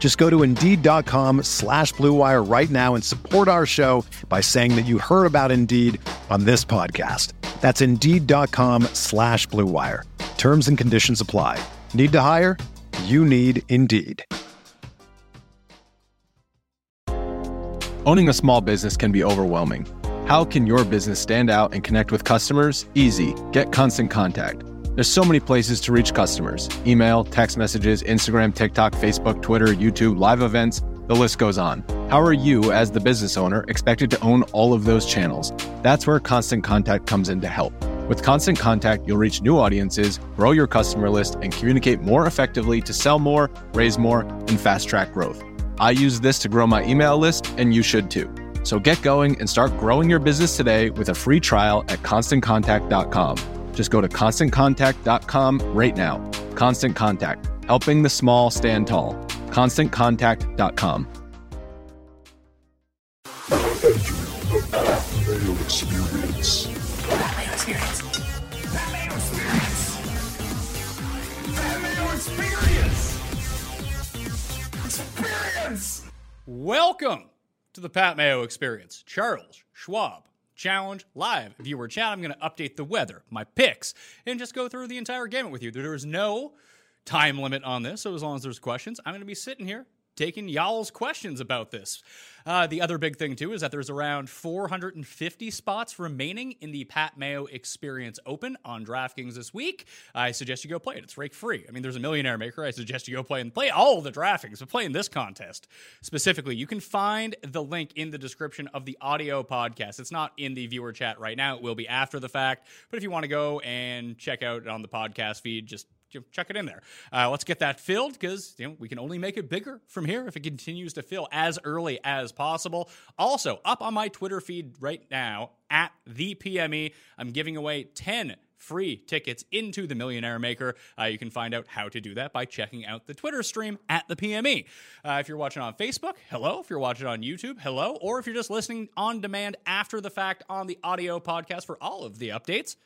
Just go to Indeed.com/Blue Wire right now and support our show by saying that you heard about Indeed on this podcast. That's Indeed.com/Blue Wire. Terms and conditions apply. Need to hire? You need Indeed. Owning a small business can be overwhelming. How can your business stand out and connect with customers? Easy. Get Constant Contact. There's so many places to reach customers. Email, text messages, Instagram, TikTok, Facebook, Twitter, YouTube, live events, the list goes on. How are you, as the business owner, expected to own all of those channels? That's where Constant Contact comes in to help. With Constant Contact, you'll reach new audiences, grow your customer list, and communicate more effectively to sell more, raise more, and fast-track growth. I use this to grow my email list, and you should too. So get going and start growing your business today with a free trial at ConstantContact.com. Just go to ConstantContact.com right now. Constant Contact, helping the small stand tall. ConstantContact.com. Thank you for the male experience. Welcome to the Pat Mayo Experience. Charles Schwab Challenge live viewer chat. I'm going to update the weather, my picks, and just go through the entire gamut with you. There is no time limit on this, so as long as there's questions, I'm going to be sitting here taking y'all's questions about this. The other big thing, too, is that there's around 450 spots remaining in the Pat Mayo Experience Open on DraftKings this week. I suggest you go play it. It's rake-free. I mean, there's a millionaire maker. I suggest you go play and play all the DraftKings, but play in this contest specifically. You can find the link in the description of the audio podcast. It's not in the viewer chat right now. It will be after the fact, but if you want to go and check out on the podcast feed, just chuck it in there. Let's get that filled because we can only make it bigger from here if it continues to fill as early as possible. Also, up on my Twitter feed right now at the PME, I'm giving away 10 free tickets into the Millionaire Maker. You can find out how to do that by checking out the Twitter stream at the PME. If you're watching on Facebook, hello. If you're watching on YouTube, hello. Or if you're just listening on demand after the fact on the audio podcast for all of the updates,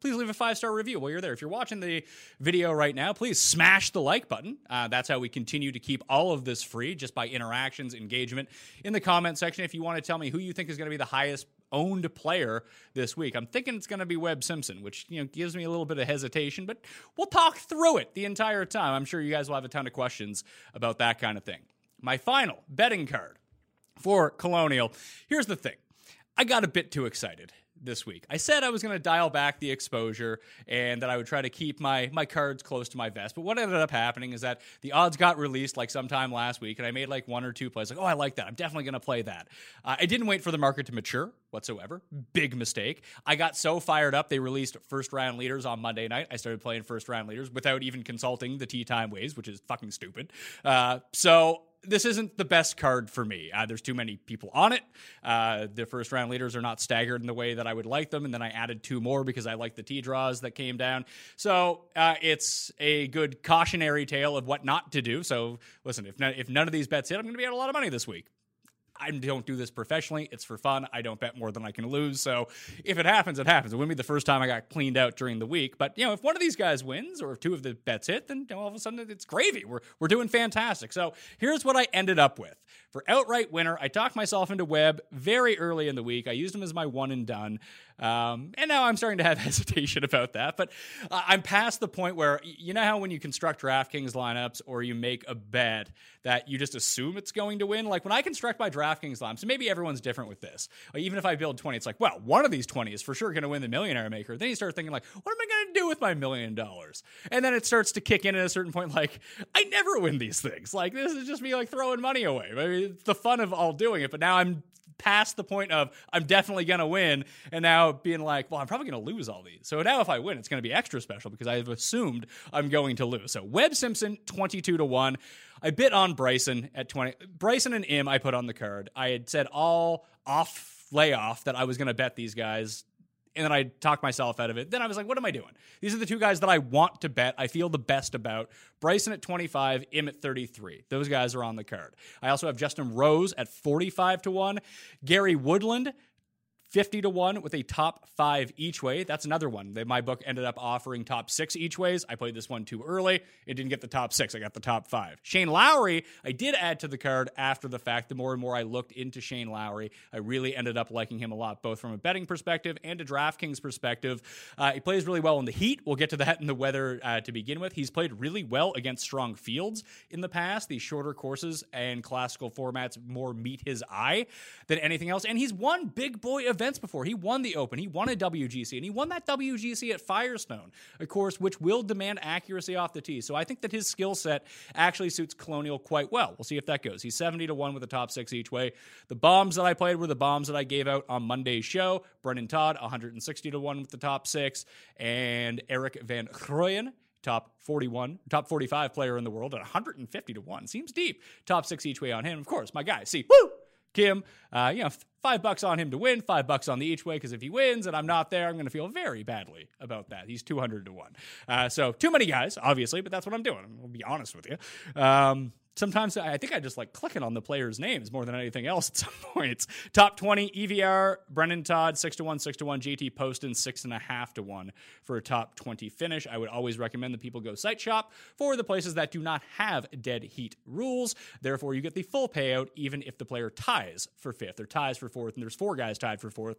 please leave a 5-star review while you're there. If you're watching the video right now, please smash the like button. That's how we continue to keep all of this free, just by interactions, engagement. In the comment section, if you want to tell me who you think is going to be the highest owned player this week. I'm thinking it's going to be Webb Simpson, which gives me a little bit of hesitation, but we'll talk through it the entire time. I'm sure you guys will have a ton of questions about that kind of thing. My final betting card for Colonial. Here's the thing. I got a bit too excited this week. I said I was going to dial back the exposure and that I would try to keep my cards close to my vest. But what ended up happening is that the odds got released like sometime last week and I made like one or two plays. Like, oh, I like that. I'm definitely going to play that. I didn't wait for the market to mature whatsoever. Big mistake. I got so fired up. They released first round leaders on Monday night. I started playing first round leaders without even consulting the tee time waves, which is fucking stupid. This isn't the best card for me. There's too many people on it. The first round leaders are not staggered in the way that I would like them. And then I added two more because I like the tee draws that came down. So it's a good cautionary tale of what not to do. So listen, if none of these bets hit, I'm going to be out a lot of money this week. I don't do this professionally. It's for fun. I don't bet more than I can lose. So if it happens, it happens. It wouldn't be the first time I got cleaned out during the week. But, if one of these guys wins or if two of the bets hit, then all of a sudden it's gravy. We're doing fantastic. So here's what I ended up with. For outright winner, I talked myself into Webb very early in the week. I used him as my one and done. And now I'm starting to have hesitation about that, but I'm past the point where, you know how when you construct DraftKings lineups or you make a bet that you just assume it's going to win? Like when I construct my DraftKings lineups, and maybe everyone's different with this. Like even if I build 20, it's like, well, one of these 20 is for sure going to win the Millionaire Maker. Then you start thinking like, what am I going to do with my $1 million? And then it starts to kick in at a certain point. Like I never win these things. Like this is just me like throwing money away. I mean, it's the fun of all doing it, but now I'm past the point of I'm definitely going to win. And now being like, well, I'm probably going to lose all these. So now if I win, it's going to be extra special because I have assumed I'm going to lose. So Webb Simpson, 22-1. I bit on Bryson at 20. Bryson and Im, I put on the card. I had said all off layoff that I was going to bet these guys. And then I talked myself out of it. Then I was like, what am I doing? These are the two guys that I want to bet. I feel the best about. Bryson at 25, Im at 33. Those guys are on the card. I also have Justin Rose at 45-1. Gary Woodland, 50-1 with a top five each way. That's another one. My book ended up offering top six each ways. I played this one too early. It didn't get the top six. I got the top five. Shane Lowry, I did add to the card after the fact. The more and more I looked into Shane Lowry, I really ended up liking him a lot, both from a betting perspective and a DraftKings perspective. He plays really well in the heat. We'll get to that in the weather to begin with. He's played really well against strong fields in the past. These shorter courses and classical formats more meet his eye than anything else. And he's won big boy events before. He won the Open, he won a WGC, and he won that WGC at Firestone, a course which will demand accuracy off the tee. So I think that his skill set actually suits Colonial quite well. We'll see if that goes. He's 70-1 with a top six each way. The bombs that I played were the bombs that I gave out on Monday's show. Brendon Todd, 160-1 with the top six, and Erik van Rooyen, top 45 player in the world at 150-1. Seems deep. Top six each way on him. Of course, my guy, Si Woo Kim, $5 on him to win, $5 on the each way, because if he wins and I'm not there, I'm going to feel very badly about that. He's 200-1. So too many guys, obviously, but that's what I'm doing. I'll be honest with you. Sometimes I think I just like clicking on the players' names more than anything else at some points. Top 20, EVR, Brendon Todd, 6-1, 6-1. JT Poston, 6.5-1 for a top 20 finish. I would always recommend that people go site shop for the places that do not have dead heat rules. Therefore, you get the full payout even if the player ties for fifth or ties for fourth, and there's four guys tied for fourth.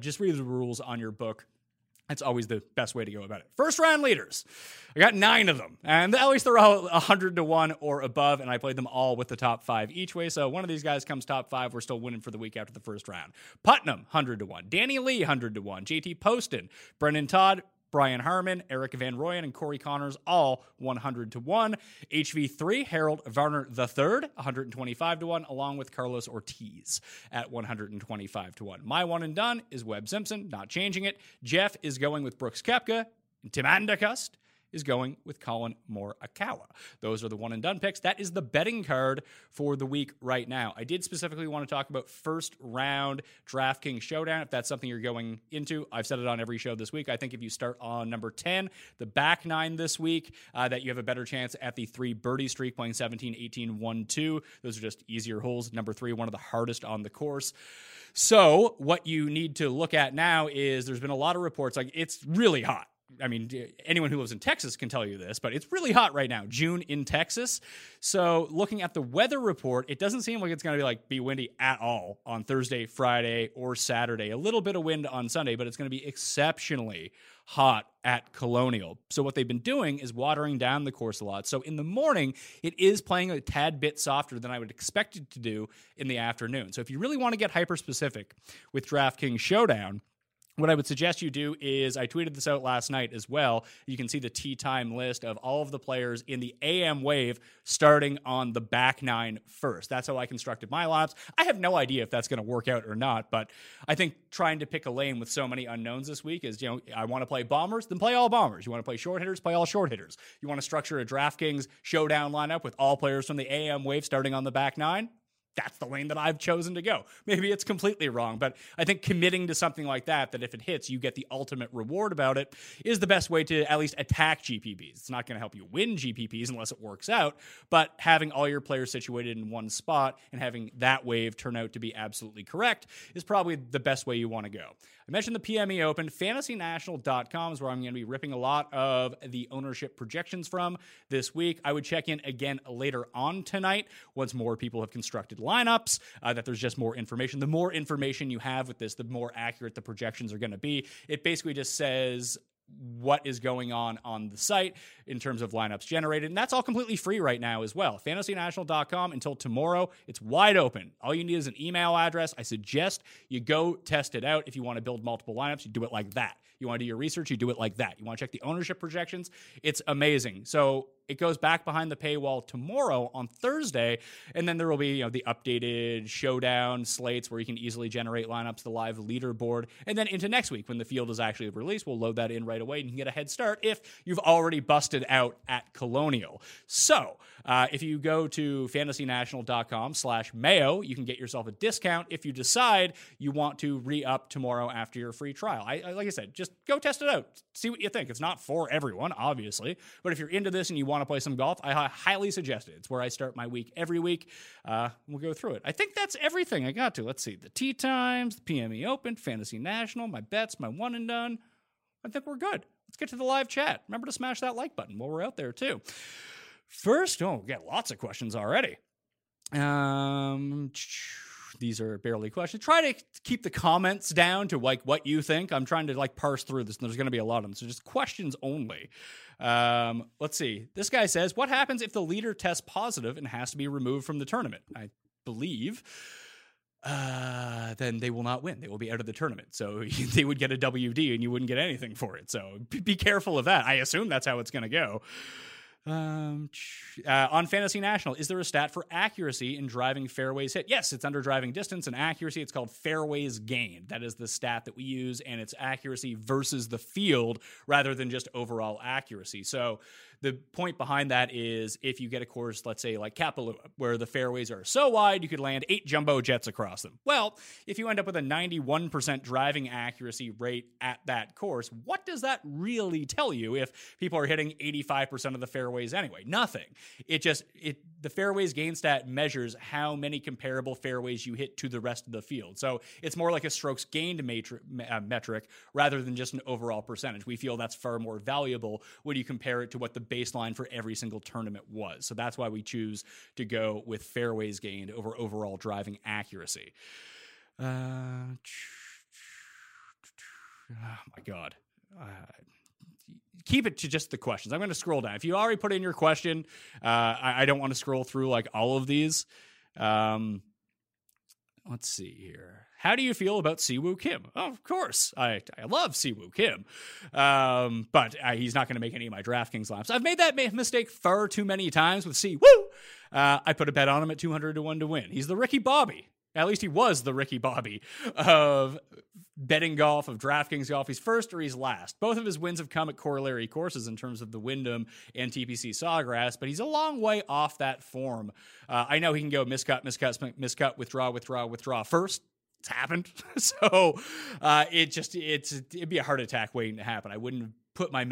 Just read the rules on your book. That's always the best way to go about it. First round leaders. I got 9 of them, and at least they're all 100-1 or above, and I played them all with the top five each way. So one of these guys comes top five. We're still winning for the week after the first round. Putnam, 100-1. Danny Lee, 100-1. JT Poston, Brendon Todd, Brian Harmon, Erik van Rooyen, and Corey Connors, all 100-1. HV3, Harold Varner III, 125-1, along with Carlos Ortiz at 125-1. My one and done is Webb Simpson, not changing it. Jeff is going with Brooks Koepka, and Tim Anderkust is going with Colin Morikawa. Those are the one and done picks. That is the betting card for the week right now. I did specifically want to talk about first round DraftKings Showdown. If that's something you're going into, I've said it on every show this week. I think if you start on number 10, the back nine this week, that you have a better chance at the 3 birdie streak, playing 17, 18, 1, 2. Those are just easier holes. Number 3, one of the hardest on the course. So what you need to look at now is there's been a lot of reports. Like it's really hot. I mean, anyone who lives in Texas can tell you this, but it's really hot right now, June in Texas. So looking at the weather report, it doesn't seem like it's going to be windy at all on Thursday, Friday, or Saturday. A little bit of wind on Sunday, but it's going to be exceptionally hot at Colonial. So what they've been doing is watering down the course a lot. So in the morning, it is playing a tad bit softer than I would expect it to do in the afternoon. So if you really want to get hyper-specific with DraftKings Showdown, what I would suggest you do is, I tweeted this out last night as well. You can see the tee time list of all of the players in the AM wave starting on the back nine first. That's how I constructed my lineups. I have no idea if that's going to work out or not, but I think trying to pick a lane with so many unknowns this week is, I want to play bombers, then play all bombers. You want to play short hitters, play all short hitters. You want to structure a DraftKings Showdown lineup with all players from the AM wave starting on the back nine? That's the lane that I've chosen to go. Maybe it's completely wrong, but I think committing to something like that if it hits, you get the ultimate reward about it, is the best way to at least attack GPPs. It's not going to help you win GPPs unless it works out, but having all your players situated in one spot and having that wave turn out to be absolutely correct is probably the best way you want to go. I mentioned the PME Open. FantasyNational.com is where I'm going to be ripping a lot of the ownership projections from this week. I would check in again later on tonight once more people have constructed lineups, that there's just more information. The more information you have with this, the more accurate the projections are going to be. It basically just says what is going on the site in terms of lineups generated. And that's all completely free right now as well. FantasyNational.com until tomorrow. It's wide open. All you need is an email address. I suggest you go test it out. If you want to build multiple lineups, you do it like that. You want to do your research, you do it like that. You want to check the ownership projections. It's amazing. So it goes back behind the paywall tomorrow on Thursday, and then there will be, the updated showdown slates where you can easily generate lineups, the live leaderboard, and then into next week when the field is actually released, we'll load that in right away and you can get a head start if you've already busted out at Colonial. So if you go to fantasynational.com/mayo, you can get yourself a discount if you decide you want to re-up tomorrow after your free trial. I like I said, just go test it out. See what you think. It's not for everyone, obviously, but if you're into this and you want to play some golf, I highly suggest it. It's where I start my week every week. We'll go through it. I think that's everything I got to. Let's see. The tee times, the PME Open, Fantasy National, my bets, my one and done. I think we're good. Let's get to the live chat. Remember to smash that like button while we're out there too. First, we got lots of questions already. These are barely questions. Try to keep the comments down to like what you think. I'm trying to parse through this, and there's going to be a lot of them. So just questions only. Let's see. This guy says, what happens if the leader tests positive and has to be removed from the tournament? I believe then they will not win. They will be out of the tournament. So they would get a WD and you wouldn't get anything for it. So be careful of that. I assume that's how it's going to go. On Fantasy National, is there a stat for accuracy in driving fairways hit? Yes, it's under driving distance and accuracy. It's called fairways gained. That is the stat that we use, and it's accuracy versus the field rather than just overall accuracy. So the point behind that is if you get a course, let's say like Kapalua, where the fairways are so wide, you could land 8 jumbo jets across them. Well, if you end up with a 91% driving accuracy rate at that course, what does that really tell you if people are hitting 85% of the fairways anyway? Nothing. The fairways gain stat measures how many comparable fairways you hit to the rest of the field. So it's more like a strokes gained metric rather than just an overall percentage. We feel that's far more valuable when you compare it to what the baseline for every single tournament was. So that's why we choose to go with fairways gained over overall driving accuracy. Oh my God. Keep it to just the questions. I'm going to scroll down. If you already put in your question, I don't want to scroll through all of these. Let's see here. How do you feel about Si Woo Kim? Oh, of course, I love Si Woo Kim, but he's not going to make any of my DraftKings lineups. I've made that mistake far too many times with Si Woo. I put a bet on him at 200 to 1 to win. He's the Ricky Bobby. At least he was the Ricky Bobby of betting golf, of DraftKings golf. He's first or he's last. Both of his wins have come at corollary courses in terms of the Wyndham and TPC Sawgrass, but he's a long way off that form. I know he can go miscut, withdraw first. It's happened. So it'd be a heart attack waiting to happen. I wouldn't have put my $1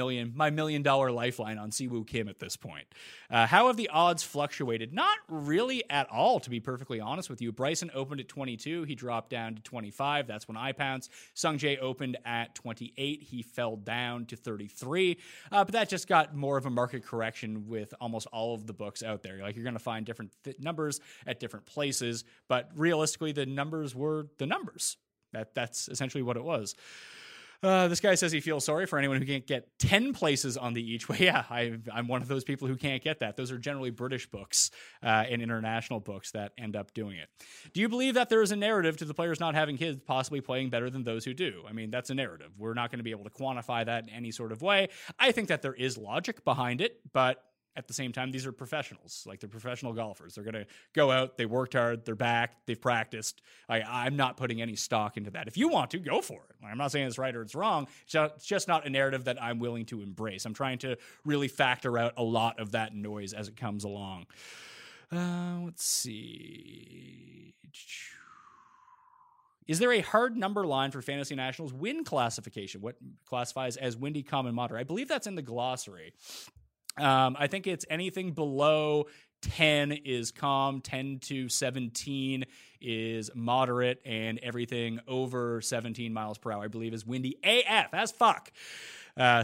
million lifeline on Si Woo Kim at this point. How have the odds fluctuated? Not really at all, to be perfectly honest with you. Bryson opened at 22. He dropped down to 25. That's when I pounced. Sungjae opened at 28. He fell down to 33. But that just got more of a market correction with almost all of the books out there. You're going to find different numbers at different places, but realistically, the numbers were the numbers. That's essentially what it was. This guy says he feels sorry for anyone who can't get 10 places on the each way. Yeah, I'm one of those people who can't get that. Those are generally British books and international books that end up doing it. Do you believe that there is a narrative to the players not having kids possibly playing better than those who do? I mean, that's a narrative. We're not going to be able to quantify that in any sort of way. I think that there is logic behind it, but at the same time, these are professionals. They're professional golfers. They're going to go out. They worked hard. They're back. They've practiced. I'm not putting any stock into that. If you want to, go for it. I'm not saying it's right or it's wrong. It's just not a narrative that I'm willing to embrace. I'm trying to really factor out a lot of that noise as it comes along. Let's see. Is there a hard number line for Fantasy National's win classification? What classifies as windy, calm, and moderate? I believe that's in the glossary. I think it's anything below 10 is calm, 10 to 17 is moderate, and everything over 17 miles per hour, I believe, is windy AF as fuck.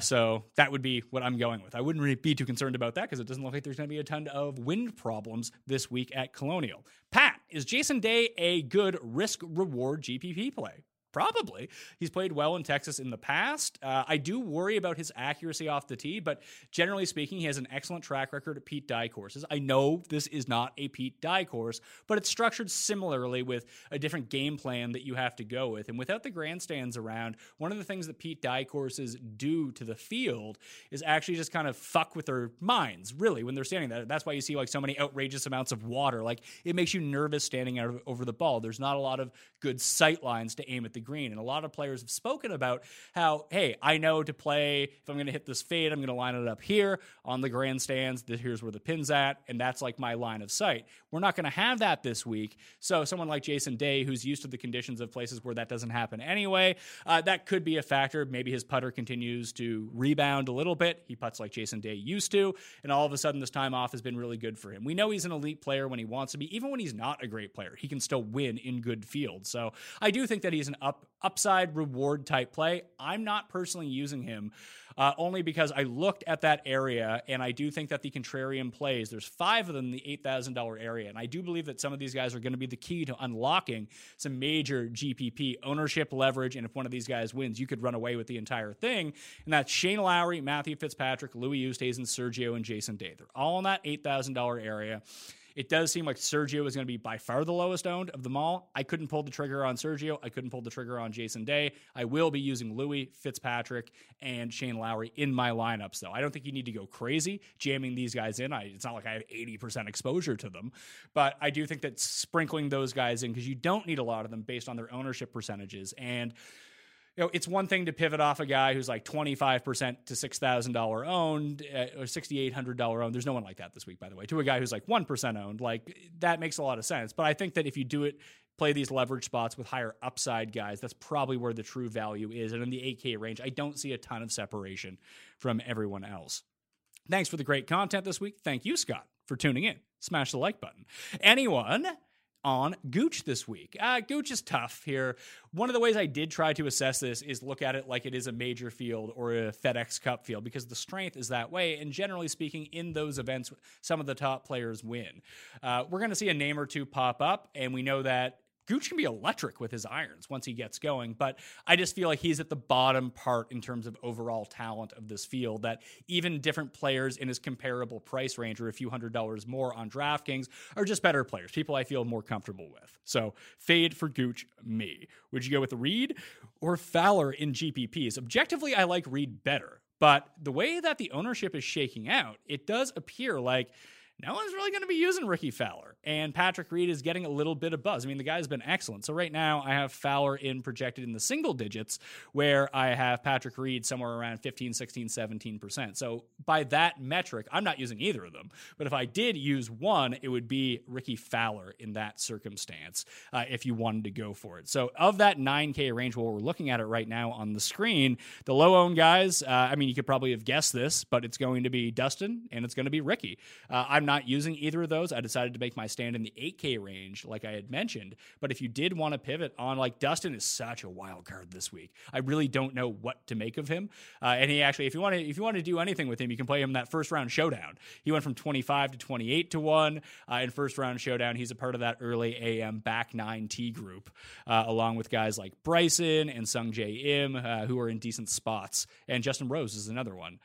So that would be what I'm going with. I wouldn't really be too concerned about that because it doesn't look like there's going to be a ton of wind problems this week at Colonial. Pat, Is Jason Day a good risk-reward GPP play? Probably. He's played well in Texas in the past. I do worry about his accuracy off the tee, but generally speaking, he has an excellent track record at Pete Dye courses. I know this is not a Pete Dye course, but it's structured similarly with a different game plan that you have to go with. And without the grandstands around, one of the things that Pete Dye courses do to the field is actually just kind of fuck with their minds, really, when they're standing there. That's why you see like so many outrageous amounts of water. Like, it makes you nervous standing out over the ball. There's not a lot of good sight lines to aim at the green. And a lot of players have spoken about how, hey, I know to play, if I'm going to hit this fade, I'm going to line it up here on the grandstands. Here's where the pin's at. And that's like my line of sight. We're not going to have that this week. So someone like Jason Day, who's used to the conditions of places where that doesn't happen anyway, that could be a factor. Maybe his putter continues to rebound a little bit. He putts like Jason Day used to. And all of a sudden, this time off has been really good for him. We know he's an elite player when he wants to be. Even when he's not a great player, he can still win in good fields. So I do think that he's an upside reward type play. I'm not personally using him only because I looked at that area, and I do think that the contrarian plays, there's 5 of them in the $8,000 area, and I do believe that some of these guys are going to be the key to unlocking some major GPP ownership leverage, and if one of these guys wins, you could run away with the entire thing, and that's Shane Lowry, Matthew Fitzpatrick, Louis Oosthuizen, Sergio, and Jason Day. They're all in that $8,000 area. It does seem like Sergio is going to be by far the lowest owned of them all. I couldn't pull the trigger on Sergio. I couldn't pull the trigger on Jason Day. I will be using Louis, Fitzpatrick, and Shane Lowry in my lineups, though. I don't think you need to go crazy jamming these guys in. It's not like I have 80% exposure to them, but I do think that sprinkling those guys in, because you don't need a lot of them based on their ownership percentages. And you know, it's one thing to pivot off a guy who's like 25% to $6,000 owned or $6,800 owned. There's no one like that this week, by the way, to a guy who's like 1% owned. Like, that makes a lot of sense. But I think that if you do it, play these leverage spots with higher upside guys, that's probably where the true value is. And in the 8K range, I don't see a ton of separation from everyone else. Thanks for the great content this week. Thank you, Scott, for tuning in. Smash the like button. Anyone on Gooch this week? Gooch is tough here. One of the ways I did try to assess this is look at it like it is a major field or a FedEx Cup field, because the strength is that way. And generally speaking, in those events, some of the top players win. We're going to see a name or two pop up, and we know that Gooch can be electric with his irons once he gets going, but I just feel like he's at the bottom part in terms of overall talent of this field, that even different players in his comparable price range or a few $100 more on DraftKings are just better players, people I feel more comfortable with. So fade for Gooch, me. Would you go with Reed or Fowler in GPPs? Objectively, I like Reed better, but the way that the ownership is shaking out, it does appear like no one's really going to be using Ricky Fowler. And Patrick Reed is getting a little bit of buzz. I mean, the guy's been excellent. So right now I have Fowler in projected in the single digits, where I have Patrick Reed somewhere around 15, 16, 17%. So by that metric, I'm not using either of them. But if I did use one, it would be Ricky Fowler in that circumstance, if you wanted to go for it. So of that 9K range, what we're looking at it right now on the screen, the low-owned guys, I mean, you could probably have guessed this, but it's going to be Dustin and it's going to be Ricky. I'm not using either of those. I decided to make my stand in the 8K range, like I had mentioned. But if you did want to pivot on, like, Dustin is such a wild card this week. I really don't know what to make of him. And he actually, if you want to do anything with him, you can play him that first round showdown. He went from 25 to 28 to 1 in first round showdown. He's a part of that early AM back 9T group, along with guys like Bryson and Sung J Im, who are in decent spots. And Justin Rose is another one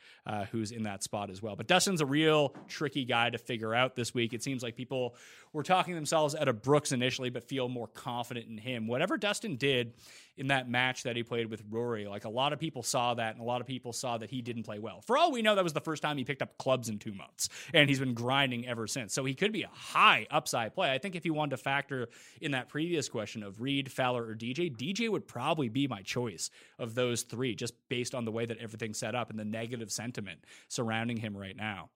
who's in that spot as well. But Dustin's a real tricky guy to figure out this week. It seems like people were talking themselves out of Brooks initially, but feel more confident in him. Whatever Dustin did in that match that he played with Rory, like, a lot of people saw that, and a lot of people saw that he didn't play well. For all we know, that was the first time he picked up clubs in 2 months, and he's been grinding ever since. So he could be a high upside play. I think if you wanted to factor in that previous question of Reed, Fowler, or DJ would probably be my choice of those three, just based on the way that everything's set up and the negative sentiment surrounding him right now.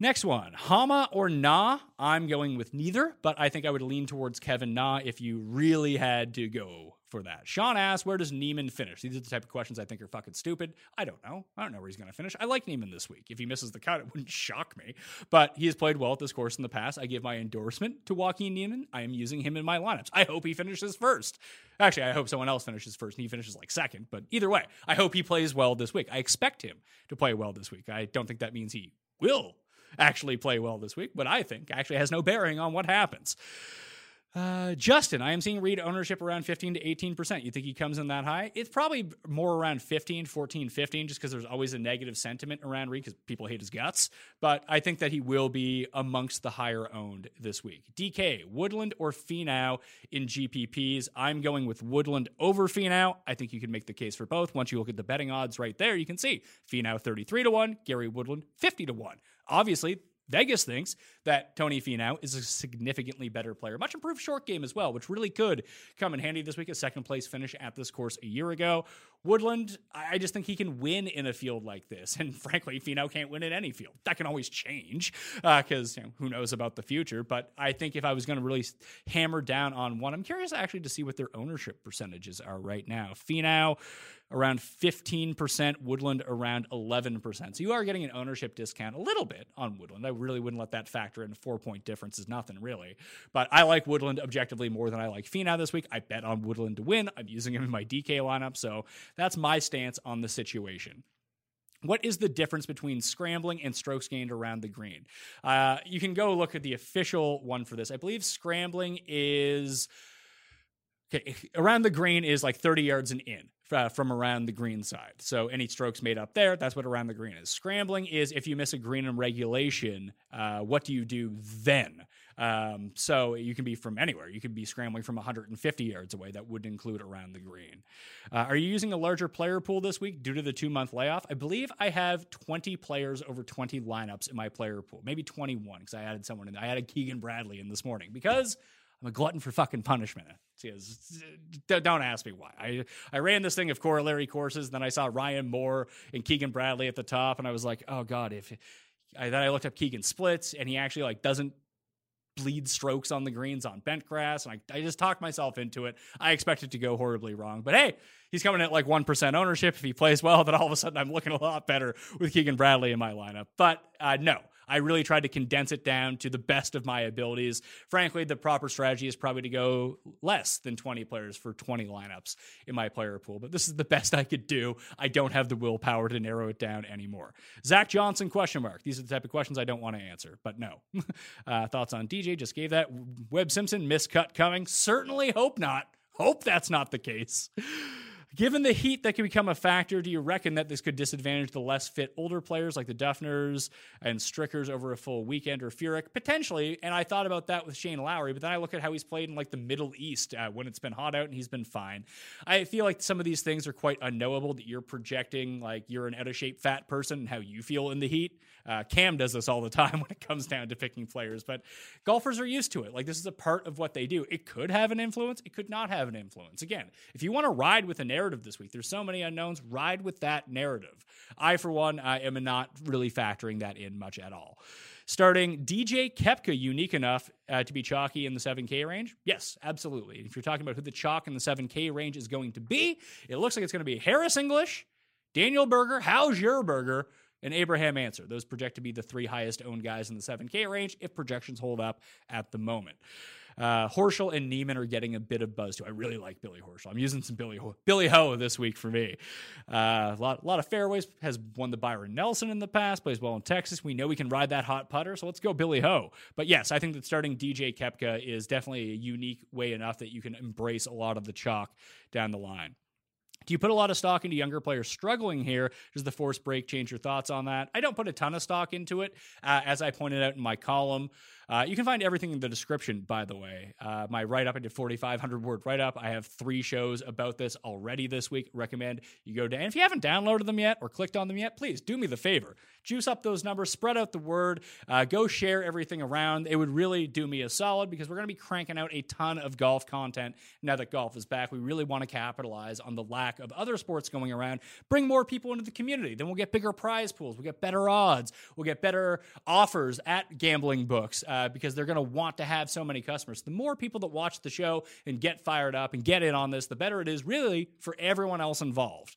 Next one, Hama or Na? I'm going with neither, but I think I would lean towards Kevin Na if you really had to go for that. Sean asks, where does Niemann finish? These are the type of questions I think are fucking stupid. I don't know where he's going to finish. I like Niemann this week. If he misses the cut, it wouldn't shock me, but he has played well at this course in the past. I give my endorsement to Joaquin Niemann. I am using him in my lineups. I hope he finishes first. Actually, I hope someone else finishes first and he finishes like second, but either way, I hope he plays well this week. I expect him to play well this week. I don't think that means he will actually play well this week, but I think actually has no bearing on what happens. Justin, I am seeing Reed ownership around 15 to 18%. You think he comes in that high? It's probably more around 15, just because there's always a negative sentiment around Reed because people hate his guts. But I think that he will be amongst the higher owned this week. DK, Woodland or Finau in GPPs? I'm going with Woodland over Finau. I think you can make the case for both. Once you look at the betting odds right there, you can see Finau 33 to 1, Gary Woodland 50 to 1. Obviously, Vegas thinks that Tony Finau is a significantly better player. Much improved short game as well, which really could come in handy this week. A second-place finish at this course a year ago. Woodland, I just think he can win in a field like this. And frankly, Finau can't win in any field. That can always change because who knows about the future. But I think if I was going to really hammer down on one, I'm curious actually to see what their ownership percentages are right now. Finau around 15%, Woodland around 11%. So you are getting an ownership discount a little bit on Woodland. I really wouldn't let that factor in. 4-point difference is nothing really. But I like Woodland objectively more than I like Finau this week. I bet on Woodland to win. I'm using him in my DK lineup. So that's my stance on the situation. What is the difference between scrambling and strokes gained around the green? You can go look at the official one for this. I believe scrambling is... Okay, around the green is like 30 yards and in from around the green side. So any strokes made up there, that's what around the green is. Scrambling is if you miss a green in regulation, what do you do then? So you can be from anywhere. You could be scrambling from 150 yards away. That would include around the green. Are you using a larger player pool this week due to the 2-month layoff? I believe I have 20 players over 20 lineups in my player pool, maybe 21 because I added someone in. I added Keegan Bradley in this morning because I'm a glutton for fucking punishment. Don't ask me why. I ran this thing of corollary courses, then I saw Ryan Moore and Keegan Bradley at the top, and I was like, oh God, then I looked up Keegan splits, and he actually like doesn't bleed strokes on the greens on bent grass, and I just talked myself into it. I expected to go horribly wrong, but hey, he's coming at like 1% ownership. If he plays well, then all of a sudden I'm looking a lot better with Keegan Bradley in my lineup. But no, I really tried to condense it down to the best of my abilities. Frankly, the proper strategy is probably to go less than 20 players for 20 lineups in my player pool, but this is the best I could do. I don't have the willpower to narrow it down anymore. Zach Johnson, ? These are the type of questions I don't want to answer, but no. Thoughts on DJ? Just gave that. Webb Simpson, miscut coming? Certainly hope not. Hope that's not the case. Given the heat that can become a factor, do you reckon that this could disadvantage the less fit older players like the Duffners and Strickers over a full weekend or Furyk? Potentially, and I thought about that with Shane Lowry, but then I look at how he's played in like the Middle East when it's been hot out and he's been fine. I feel like some of these things are quite unknowable that you're projecting like you're an out-of-shape fat person and how you feel in the heat. Cam does this all the time when it comes down to picking players, but golfers are used to it. Like this is a part of what they do. It could have an influence. It could not have an influence. Again, if you want to ride with an narrative this week, there's so many unknowns. Ride with that narrative. I, for one, am not really factoring that in much at all. Starting DJ Koepka, unique enough to be chalky in the 7K range? Yes, absolutely. And if you're talking about who the chalk in the 7K range is going to be, it looks like it's going to be Harris English, Daniel Berger, how's your burger, and Abraham Answer. Those project to be the three highest owned guys in the 7K range if projections hold up at the moment. Horschel and Niemann are getting a bit of buzz too. I really like Billy Horschel. I'm using some Billy Ho this week for me. A lot of fairways, has won the Byron Nelson in the past, plays well in Texas. We know we can ride that hot putter, so let's go Billy Ho. But yes, I think that starting DJ Koepka is definitely a unique way enough that you can embrace a lot of the chalk down the line. Do you put a lot of stock into younger players struggling here? Does the force break change your thoughts on that? I don't put a ton of stock into it. As I pointed out in my column, you can find everything in the description, by the way. My write-up, I did 4,500-word write-up. I have 3 shows about this already this week. Recommend you go down. And if you haven't downloaded them yet or clicked on them yet, please do me the favor. Juice up those numbers. Spread out the word. Go share everything around. It would really do me a solid because we're going to be cranking out a ton of golf content now that golf is back. We really want to capitalize on the lack of other sports going around. Bring more people into the community. Then we'll get bigger prize pools. We'll get better odds. We'll get better offers at gambling books. Because they're going to want to have so many customers. The more people that watch the show and get fired up and get in on this, the better it is really for everyone else involved.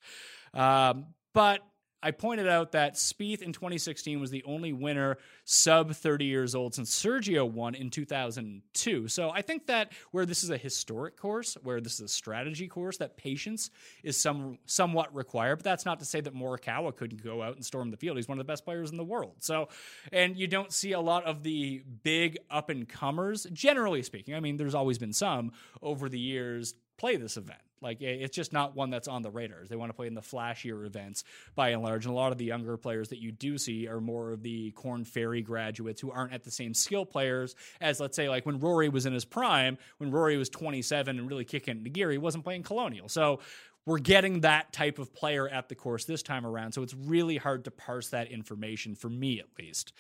But I pointed out that Spieth in 2016 was the only winner sub 30 years old since Sergio won in 2002. So I think that where this is a historic course, where this is a strategy course, that patience is somewhat required. But that's not to say that Morikawa couldn't go out and storm the field. He's one of the best players in the world. So, and you don't see a lot of the big up and comers, generally speaking. I mean, there's always been some over the years play this event. Like, it's just not one that's on the radars. They want to play in the flashier events by and large. And a lot of the younger players that you do see are more of the Corn Ferry graduates who aren't at the same skill players as, let's say, like when Rory was in his prime, when Rory was 27 and really kicking into gear, he wasn't playing Colonial. So we're getting that type of player at the course this time around. So it's really hard to parse that information, for me at least.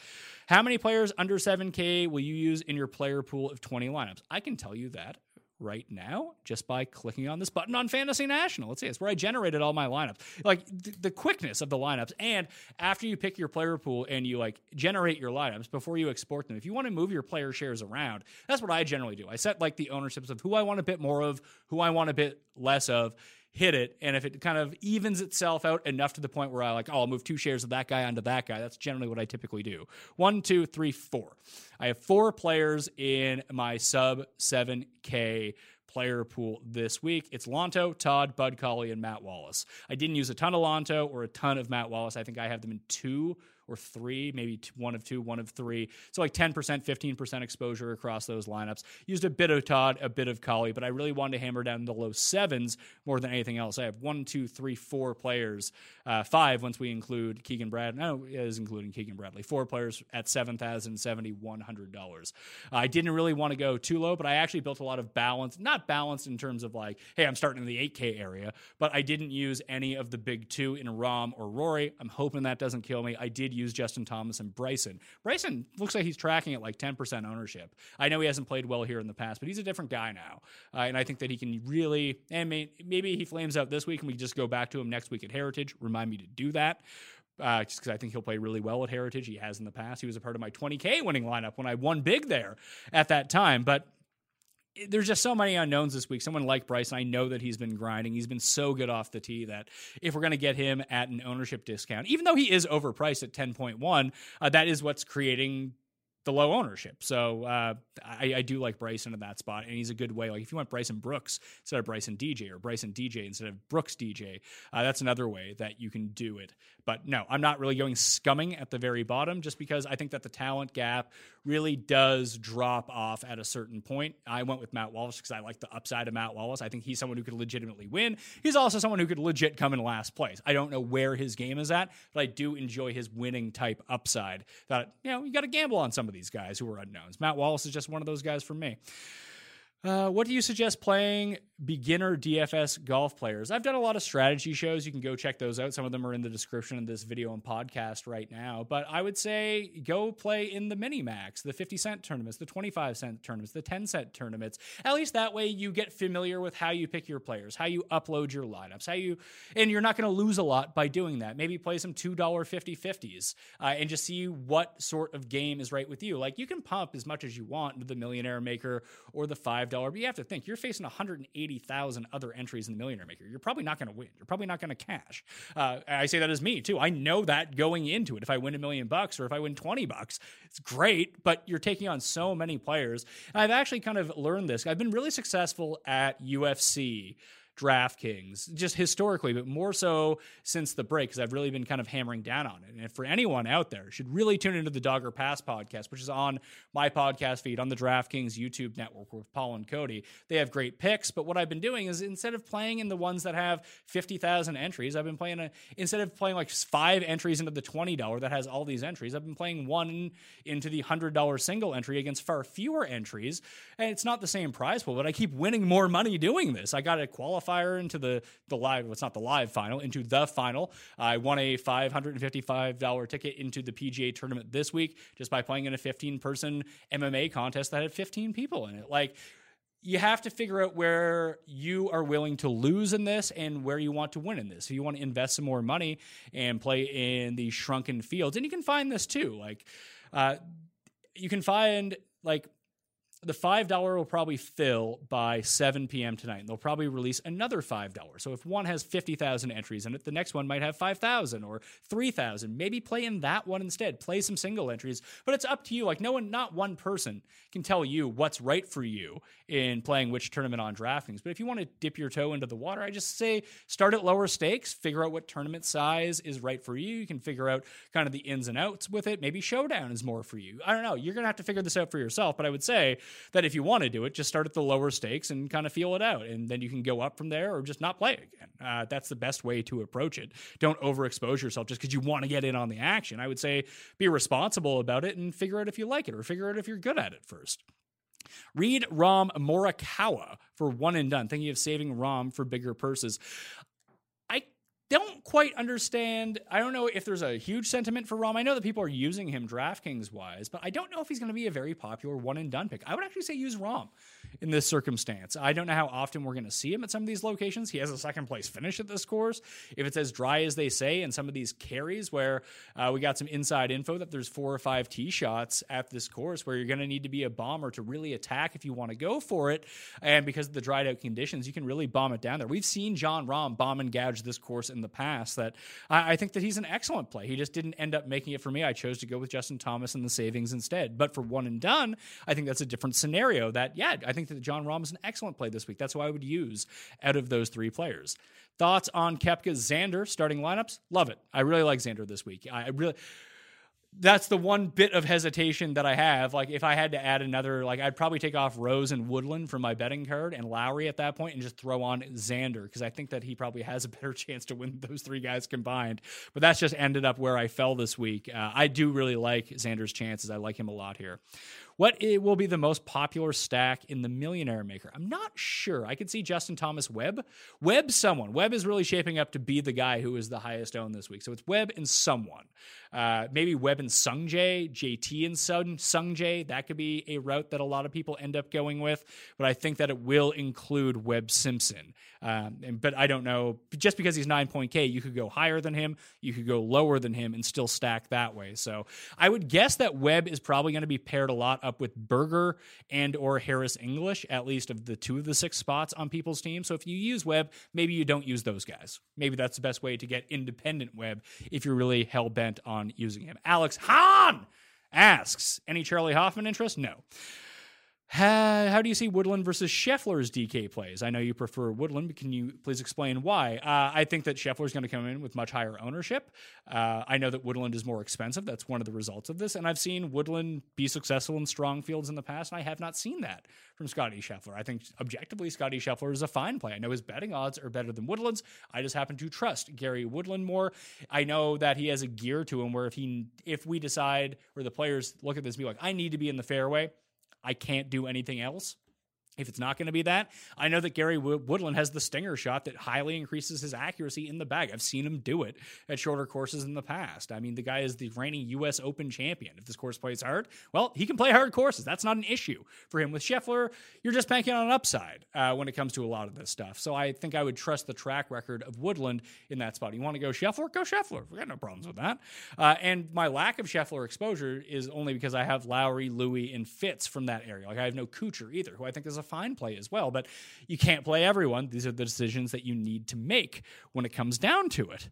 How many players under 7K will you use in your player pool of 20 lineups? I can tell you that right now just by clicking on this button on Fantasy National. Let's see, it's where I generated all my lineups, like the quickness of the lineups. And after you pick your player pool and you like generate your lineups before you export them, if you want to move your player shares around, that's what I generally do. I set like the ownerships of who I want a bit more of, who I want a bit less of, hit it. And if it kind of evens itself out enough to the point where I like, oh, I'll move two shares of that guy onto that guy. That's generally what I typically do. 1, 2, 3, 4. I have 4 players in my sub 7K player pool this week. It's Lonto, Todd, Bud Colley, and Matt Wallace. I didn't use a ton of Lonto or a ton of Matt Wallace. I think I have them in 2 or 3, maybe 1 of 2, 1 of 3. So like 10%, 15% exposure across those lineups. Used a bit of Todd, a bit of Colley, but I really wanted to hammer down the low 7s more than anything else. I have 1, 2, 3, 4 players, 5 once we include Keegan Bradley. No, it is including Keegan Bradley. 4 players at $7,070, $100. I didn't really want to go too low, but I actually built a lot of balance, not balanced in terms of like, hey, I'm starting in the 8K area, but I didn't use any of the big 2 in Rahm or Rory. I'm hoping that doesn't kill me. I did use Justin Thomas and Bryson. Bryson looks like he's tracking at like 10% ownership. I know he hasn't played well here in the past, but he's a different guy now. And I think that he can really, and maybe he flames out this week and we just go back to him next week at Heritage. Remind me to do that. Just because I think he'll play really well at Heritage. He has in the past. He was a part of my 20K winning lineup when I won big there at that time. But there's just so many unknowns this week. Someone like Bryson, I know that he's been grinding. He's been so good off the tee that if we're going to get him at an ownership discount, even though he is overpriced at 10.1, that is what's creating the low ownership. So I do like Bryson in that spot, and he's a good way. Like if you want Bryson Brooks instead of Bryson DJ, or Bryson DJ instead of Brooks DJ, that's another way that you can do it. But no, I'm not really going scumming at the very bottom just because I think that the talent gap really does drop off at a certain point. I went with Matt Wallace because I like the upside of Matt Wallace. I think he's someone who could legitimately win. He's also someone who could legit come in last place. I don't know where his game is at, but I do enjoy his winning type upside that, you know, you got to gamble on some of these guys who are unknowns. Matt Wallace is just one of those guys for me. What do you suggest playing beginner DFS golf players? I've done a lot of strategy shows. You can go check those out. Some of them are in the description of this video and podcast right now. But I would say go play in the mini-max, the 50-cent tournaments, the 25-cent tournaments, the 10-cent tournaments. At least that way you get familiar with how you pick your players, how you upload your lineups, and you're not going to lose a lot by doing that. Maybe play some $2 50-50s and just see what sort of game is right with you. Like you can pump as much as you want into the Millionaire Maker or the $5. But you have to think, you're facing 180,000 other entries in the Millionaire Maker. You're probably not going to win. You're probably not going to cash. I say that as me, too. I know that going into it. If I win $1 million or if I win $20, it's great, but you're taking on so many players. And I've actually kind of learned this. I've been really successful at UFC, DraftKings, just historically, but more so since the break because I've really been kind of hammering down on it. And for anyone out there, should really tune into the Dogger Pass podcast, which is on my podcast feed on the DraftKings YouTube network with Paul and Cody. They have great picks, but what I've been doing is instead of playing in the ones that have 50,000 entries, I've been playing instead of playing like 5 entries into the $20 that has all these entries, I've been playing one into the $100 single entry against far fewer entries. And it's not the same prize pool, but I keep winning more money doing this. I got to qualify into the live, well, it's not the live final, into the final. I won a $555 ticket into the PGA tournament this week just by playing in a 15-person MMA contest that had 15 people in it. Like, you have to figure out where you are willing to lose in this and where you want to win in this. If you want to invest some more money and play in the shrunken fields, and you can find this too. Like, you can find, like, The $5 will probably fill by 7 p.m. tonight, and they'll probably release another $5. So if one has 50,000 entries in it, the next one might have 5,000 or 3,000. Maybe play in that one instead. Play some single entries, but it's up to you. Like, no one, not one person can tell you what's right for you in playing which tournament on DraftKings. But if you want to dip your toe into the water, I just say start at lower stakes, figure out what tournament size is right for you. You can figure out kind of the ins and outs with it. Maybe Showdown is more for you. I don't know. You're going to have to figure this out for yourself, but I would say that if you want to do it, just start at the lower stakes and kind of feel it out. And then you can go up from there or just not play again. That's the best way to approach it. Don't overexpose yourself just because you want to get in on the action. I would say be responsible about it and figure out if you like it or figure out if you're good at it first. Reed, Rahm, Morikawa for one and done. Thinking of saving Rahm for bigger purses. Don't quite understand. I don't know if there's a huge sentiment for Rahm. I know that people are using him DraftKings wise, but I don't know if he's going to be a very popular one and done pick. I would actually say use Rahm in this circumstance. I don't know how often we're going to see him at some of these locations. He has a second place finish at this course. If it's as dry as they say, and some of these carries where we got some inside info that there's 4 or 5 tee shots at this course where you're going to need to be a bomber to really attack if you want to go for it. And because of the dried out conditions, you can really bomb it down there. We've seen Jon Rahm bomb and gouge this course in the past, that I think that he's an excellent play. He just didn't end up making it for me. I chose to go with Justin Thomas and the savings instead. But for one and done, I think that's a different scenario that, yeah, I think that Jon Rahm is an excellent play this week. That's who I would use out of those 3 players. Thoughts on Koepka's Xander starting lineups? Love it. I really like Xander this week. That's the one bit of hesitation that I have. Like, if I had to add another, like, I'd probably take off Rose and Woodland from my betting card and Lowry at that point and just throw on Xander, because I think that he probably has a better chance to win those 3 guys combined. But that's just ended up where I fell this week. I do really like Xander's chances. I like him a lot here. What it will be the most popular stack in the Millionaire Maker? I'm not sure. I could see Justin Thomas, Webb. Webb's someone. Webb is really shaping up to be the guy who is the highest owned this week. So it's Webb and someone. Maybe Webb and Sungjae, JT and Sungjae. That could be a route that a lot of people end up going with. But I think that it will include Webb Simpson. But I don't know. Just because he's 9K, you could go higher than him. You could go lower than him and still stack that way. So I would guess that Webb is probably going to be paired a lot up with Berger and or Harris English, at least of the 2 of the 6 spots on people's team. So if you use Webb, maybe you don't use those guys. Maybe that's the best way to get independent Webb if you're really hell-bent on using him. Alex Hahn asks, any Charlie Hoffman interest? No. How do you see Woodland versus Scheffler's DK plays? I know you prefer Woodland, but can you please explain why? I think that Scheffler's going to come in with much higher ownership. I know that Woodland is more expensive. That's one of the results of this. And I've seen Woodland be successful in strong fields in the past, and I have not seen that from Scottie Scheffler. I think objectively Scottie Scheffler is a fine play. I know his betting odds are better than Woodland's. I just happen to trust Gary Woodland more. I know that he has a gear to him where if we decide, or the players look at this and be like, I need to be in the fairway, I can't do anything else. If it's not going to be that, I know that Gary Woodland has the stinger shot that highly increases his accuracy in the bag. I've seen him do it at shorter courses in the past. I mean, the guy is the reigning U.S. Open champion. If this course plays hard, well, he can play hard courses. That's not an issue for him. With Scheffler, you're just banking on an upside when it comes to a lot of this stuff. So I think I would trust the track record of Woodland in that spot. You want to go Scheffler? Go Scheffler. We got no problems with that. And my lack of Scheffler exposure is only because I have Lowry, Louis, and Fitz from that area. Like, I have no Kuchar either, who I think is a fine play as well, but you can't play everyone. These are the decisions that you need to make when it comes down to it.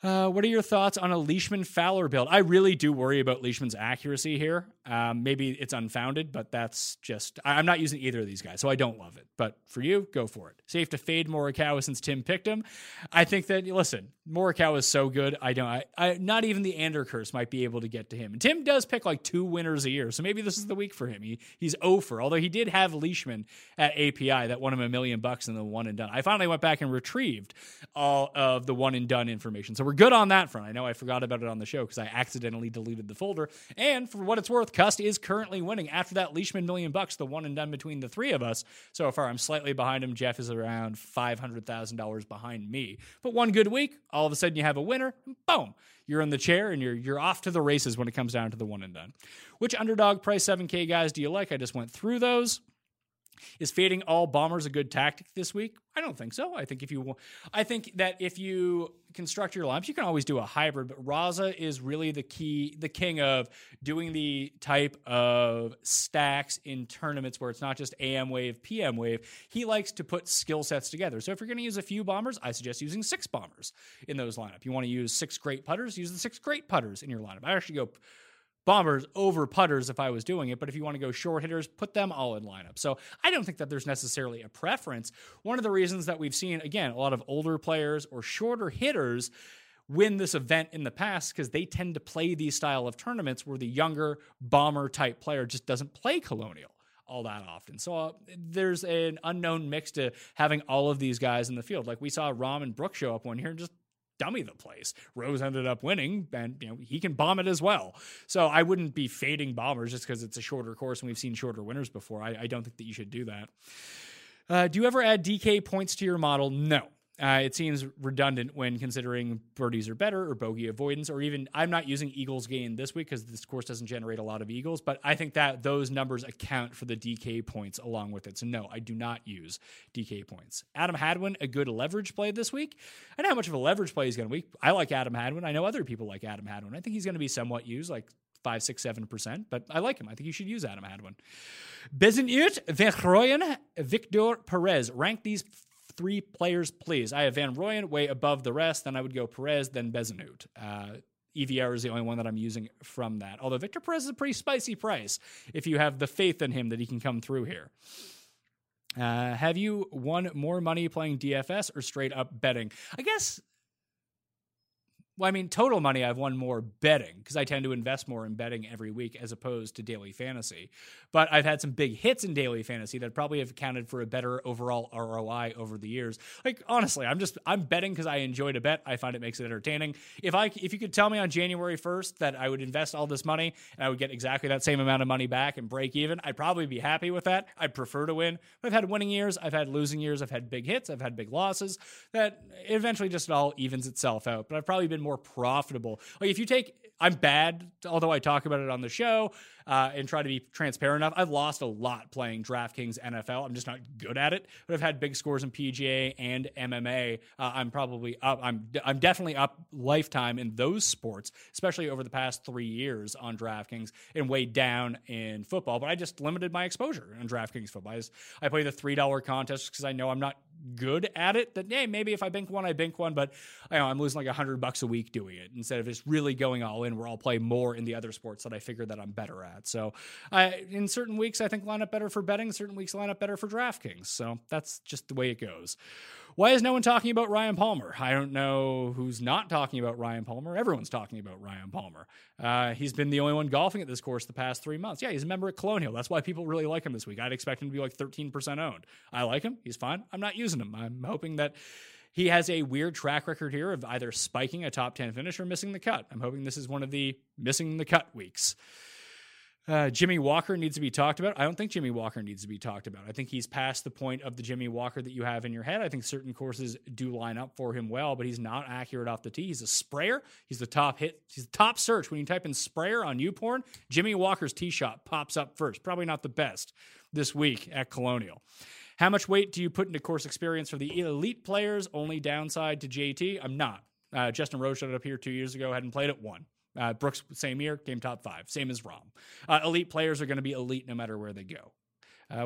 What are your thoughts on a Leishman-Fowler build? I really do worry about Leishman's accuracy here. Maybe it's unfounded, but that's just... I'm not using either of these guys, so I don't love it. But for you, go for it. Safe to fade Morikawa since Tim picked him. I think that, listen, Morikawa is so good. Not even the Ander curse might be able to get to him. And Tim does pick like 2 winners a year, so maybe this is the week for him. He's 0 for, although he did have Leishman at API that won him $1 million in the one and done. I finally went back and retrieved all of the one and done information. So we're good on that front. I know I forgot about it on the show because I accidentally deleted the folder. And for what it's worth, Cust is currently winning after that Leishman $1 million, the one and done between the 3 of us. So far, I'm slightly behind him. Jeff is around $500,000 behind me. But one good week, all of a sudden you have a winner, and boom, you're in the chair and you're off to the races when it comes down to the one and done. Which underdog price 7K guys do you like? I just went through those. Is fading all bombers a good tactic this week? I don't think so. I think that if you construct your lineups, you can always do a hybrid, but Raza is really the king of doing the type of stacks in tournaments where it's not just AM wave, PM wave. He likes to put skill sets together. So if you're going to use a few bombers, I suggest using 6 bombers in those lineup. You want to use 6 great putters, use the 6 great putters in your lineup. I actually go bombers over putters if I was doing it, but if you want to go short hitters, put them all in lineup. So I don't think that there's necessarily a preference. One of the reasons that we've seen, again, a lot of older players or shorter hitters win this event in the past because they tend to play these style of tournaments where the younger bomber type player just doesn't play Colonial all that often. So there's an unknown mix to having all of these guys in the field. Like we saw Rahm and Brooks show up one year and just dummy the place. Rose ended up winning, and he can bomb it as well. So I wouldn't be fading bombers just because it's a shorter course and we've seen shorter winners before. I don't think that you should do that. Do you ever add DK points to your model? No. It seems redundant when considering birdies are better or bogey avoidance, or even I'm not using eagles gain this week because this course doesn't generate a lot of eagles, but I think that those numbers account for the DK points along with it. So no, I do not use DK points. Adam Hadwin, a good leverage play this week. I know how much of a leverage play he's going to be. I like Adam Hadwin. I know other people like Adam Hadwin. I think he's going to be somewhat used, like 5, 6, 7%, but I like him. I think you should use Adam Hadwin. Bezenut, van Rooyen, Victor Perez. Rank these 3 players, please. I have Van Rooyen way above the rest. Then I would go Perez, then Bezenut. EVR is the only one that I'm using from that. Although Victor Perez is a pretty spicy price if you have the faith in him that he can come through here. Have you won more money playing DFS or straight up betting? I guess, total money, I've won more betting because I tend to invest more in betting every week as opposed to daily fantasy. But I've had some big hits in daily fantasy that probably have accounted for a better overall ROI over the years. Like, honestly, I'm betting because I enjoy to bet. I find it makes it entertaining. If you could tell me on January 1st that I would invest all this money and I would get exactly that same amount of money back and break even, I'd probably be happy with that. I'd prefer to win. But I've had winning years. I've had losing years. I've had big hits. I've had big losses. That eventually just all evens itself out. But I've probably been more profitable. Like if you take, I'm bad, although I talk about it on the show and try to be transparent enough. I've lost a lot playing DraftKings NFL. I'm just not good at it, but I've had big scores in PGA and MMA. I'm probably up. I'm definitely up lifetime in those sports, especially over the past 3 years on DraftKings, and way down in football. But I just limited my exposure in DraftKings football. I play the $3 contest because I know I'm not good at it. That hey, maybe if I bank one, I bank one, but I'm losing like $100 a week doing it instead of just really going all in, where I'll play more in the other sports that I figure that I'm better at. So in certain weeks, I think line up better for betting, certain weeks line up better for DraftKings. So that's just the way it goes. Why is no one talking about Ryan Palmer? I don't know who's not talking about Ryan Palmer. Everyone's talking about Ryan Palmer. He's been the only one golfing at this course the past 3 months. Yeah, he's a member at Colonial. That's why people really like him this week. I'd expect him to be like 13% owned. I like him. He's fine. I'm not using him. I'm hoping that he has a weird track record here of either spiking a top 10 finish or missing the cut. I'm hoping this is one of the missing the cut weeks. Jimmy Walker needs to be talked about. I don't think Jimmy Walker needs to be talked about. I think he's past the point of the Jimmy Walker that you have in your head. I think certain courses do line up for him well, but he's not accurate off the tee. He's a sprayer. He's the top hit. He's the top search. When you type in sprayer on YouPorn, Jimmy Walker's tee shot pops up first. Probably not the best this week at Colonial. How much weight do you put into course experience for the elite players? Only downside to JT? I'm not. Justin Rose showed up here 2 years ago, hadn't played it one. Brooks, same year, came top 5, same as Rahm. Elite players are going to be elite no matter where they go.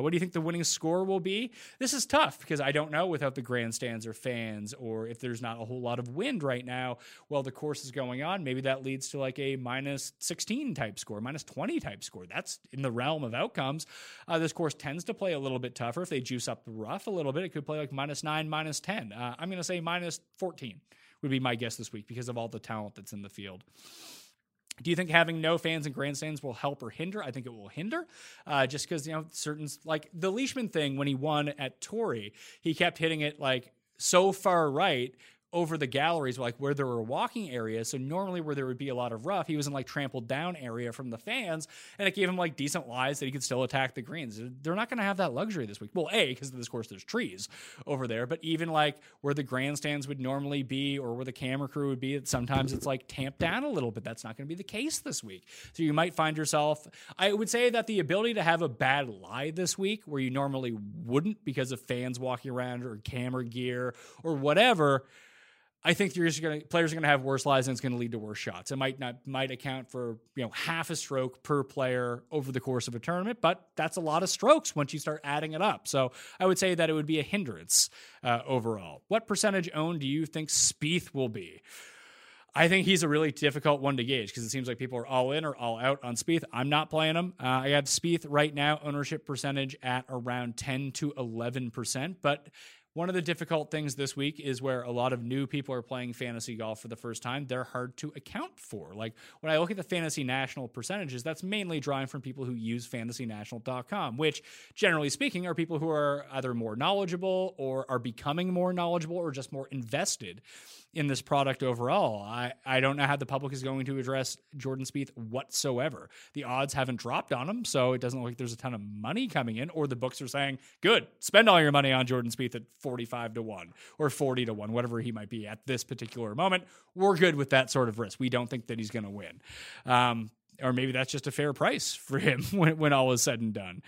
What do you think the winning score will be? This is tough because I don't know without the grandstands or fans, or if there's not a whole lot of wind right now while the course is going on. Maybe that leads to like a minus 16 type score, minus 20 type score. That's in the realm of outcomes. This course tends to play a little bit tougher. If they juice up the rough a little bit, it could play like minus 9, minus 10. I'm going to say minus 14 would be my guess this week because of all the talent that's in the field. Do you think having no fans and grandstands will help or hinder? I think it will hinder, just because, certain, like the Leishman thing, when he won at Torrey, he kept hitting it like so far right over the galleries, like where there were walking areas. So normally where there would be a lot of rough, he was in like trampled down area from the fans, and it gave him like decent lies that he could still attack the greens. They're not going to have that luxury this week. Well, A, because of this course, there's trees over there, but even like where the grandstands would normally be or where the camera crew would be, sometimes it's like tamped down a little bit. That's not going to be the case this week. So you might find yourself, I would say that the ability to have a bad lie this week where you normally wouldn't because of fans walking around or camera gear or whatever, I think players are going to have worse lies, and it's going to lead to worse shots. It might account for, you know, half a stroke per player over the course of a tournament, but that's a lot of strokes once you start adding it up. So I would say that it would be a hindrance overall. What percentage owned do you think Spieth will be? I think he's a really difficult one to gauge because it seems like people are all in or all out on Spieth. I'm not playing him. I have Spieth right now ownership percentage at around 10 to 11%, but one of the difficult things this week is where a lot of new people are playing fantasy golf for the first time. They're hard to account for. Like when I look at the fantasy national percentages, that's mainly drawing from people who use fantasynational.com, which generally speaking are people who are either more knowledgeable or are becoming more knowledgeable or just more invested in this product overall. I don't know how the public is going to address Jordan Spieth whatsoever. The odds haven't dropped on him, so it doesn't look like there's a ton of money coming in, or the books are saying, good, spend all your money on Jordan Spieth at 45 to 1 or 40 to 1, whatever he might be at this particular moment. We're good with that sort of risk. We don't think that he's going to win. Or maybe that's just a fair price for him when all is said and done.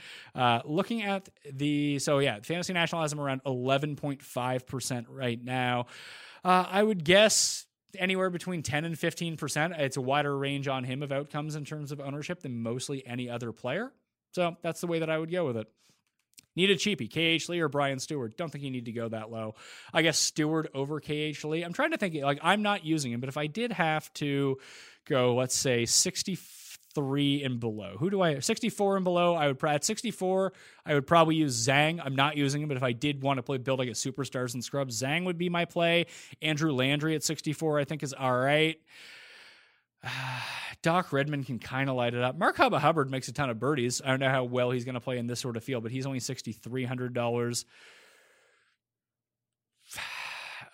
Looking at Fantasy National has him around 11.5% right now. I would guess anywhere between 10 and 15%. It's a wider range on him of outcomes in terms of ownership than mostly any other player. So that's the way that I would go with it. Need a cheapie, K.H. Lee or Brian Stewart. Don't think you need to go that low. I guess Stewart over K.H. Lee. I'm trying to think, like, I'm not using him, but if I did have to go, let's say 63 and below, 64 and below, at 64, I would probably use Zhang. I'm not using him, but if I did want to build like a superstars and scrubs, Zhang would be my play. Andrew Landry at 64, I think is all right. Doc Redmond can kind of light it up. Mark Hubbard makes a ton of birdies. I don't know how well he's going to play in this sort of field, but he's only $6,300.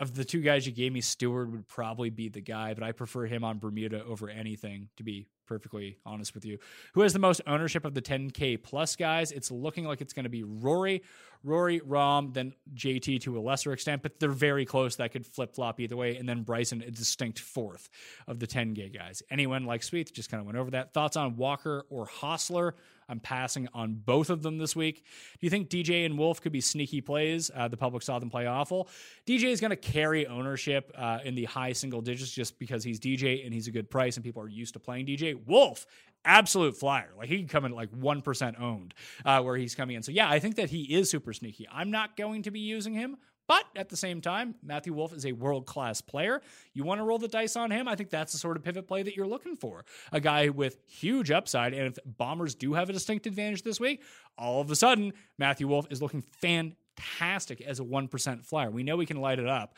Of the two guys you gave me, Stewart would probably be the guy, but I prefer him on Bermuda over anything, to be perfectly honest with you. Who has the most ownership of the 10K plus guys? It's looking like it's going to be Rory, Rahm, then JT to a lesser extent, but they're very close. That could flip-flop either way, and then Bryson, a distinct fourth of the 10K guys. Anyone like Spieth, just kind of went over that. Thoughts on Walker or Hostler? I'm passing on both of them this week. Do you think DJ and Wolf could be sneaky plays? The public saw them play awful. DJ is going to carry ownership in the high single digits just because he's DJ and he's a good price and people are used to playing DJ. Wolf, absolute flyer. Like he can come in like 1% owned where he's coming in. So yeah, I think that he is super sneaky. I'm not going to be using him. But at the same time, Matthew Wolff is a world-class player. You want to roll the dice on him? I think that's the sort of pivot play that you're looking for. A guy with huge upside, and if Bombers do have a distinct advantage this week, all of a sudden, Matthew Wolff is looking fantastic as a 1% flyer. We know we can light it up.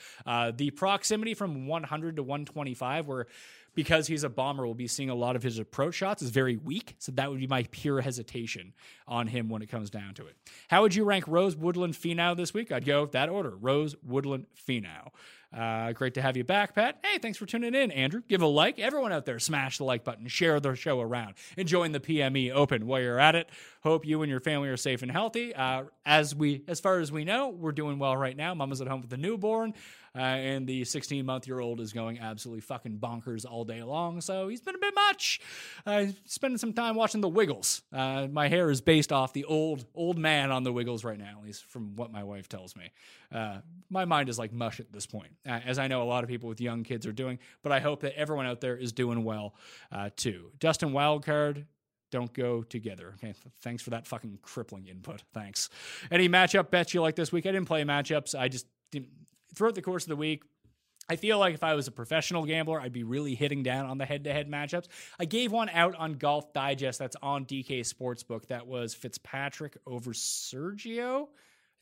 The proximity from 100 to 125, where because he's a bomber, we'll be seeing a lot of his approach shots is very weak. So that would be my pure hesitation on him when it comes down to it. How would you rank Rose, Woodland, Finau this week? I'd go that order. Rose, Woodland, Finau. Great to have you back, Pat. Hey, thanks for tuning in, Andrew. Give a like. Everyone out there, smash the like button. Share the show around. And join the PME Open while you're at it. Hope you and your family are safe and healthy. As far as we know, we're doing well right now. Mama's at home with the newborn. And the 16-month-year-old is going absolutely fucking bonkers all day long, so he's been a bit much. Spending some time watching The Wiggles. My hair is based off the old man on The Wiggles right now, at least from what my wife tells me. My mind is like mush at this point, as I know a lot of people with young kids are doing, but I hope that everyone out there is doing well, too. Dustin Wildcard. Don't go together. Okay. Thanks for that fucking crippling input. Thanks. Any matchup bets you like this week? I didn't play matchups. I just didn't. Throughout the course of the week, I feel like if I was a professional gambler, I'd be really hitting down on the head-to-head matchups. I gave one out on Golf Digest that's on DK Sportsbook. That was Fitzpatrick over Sergio. I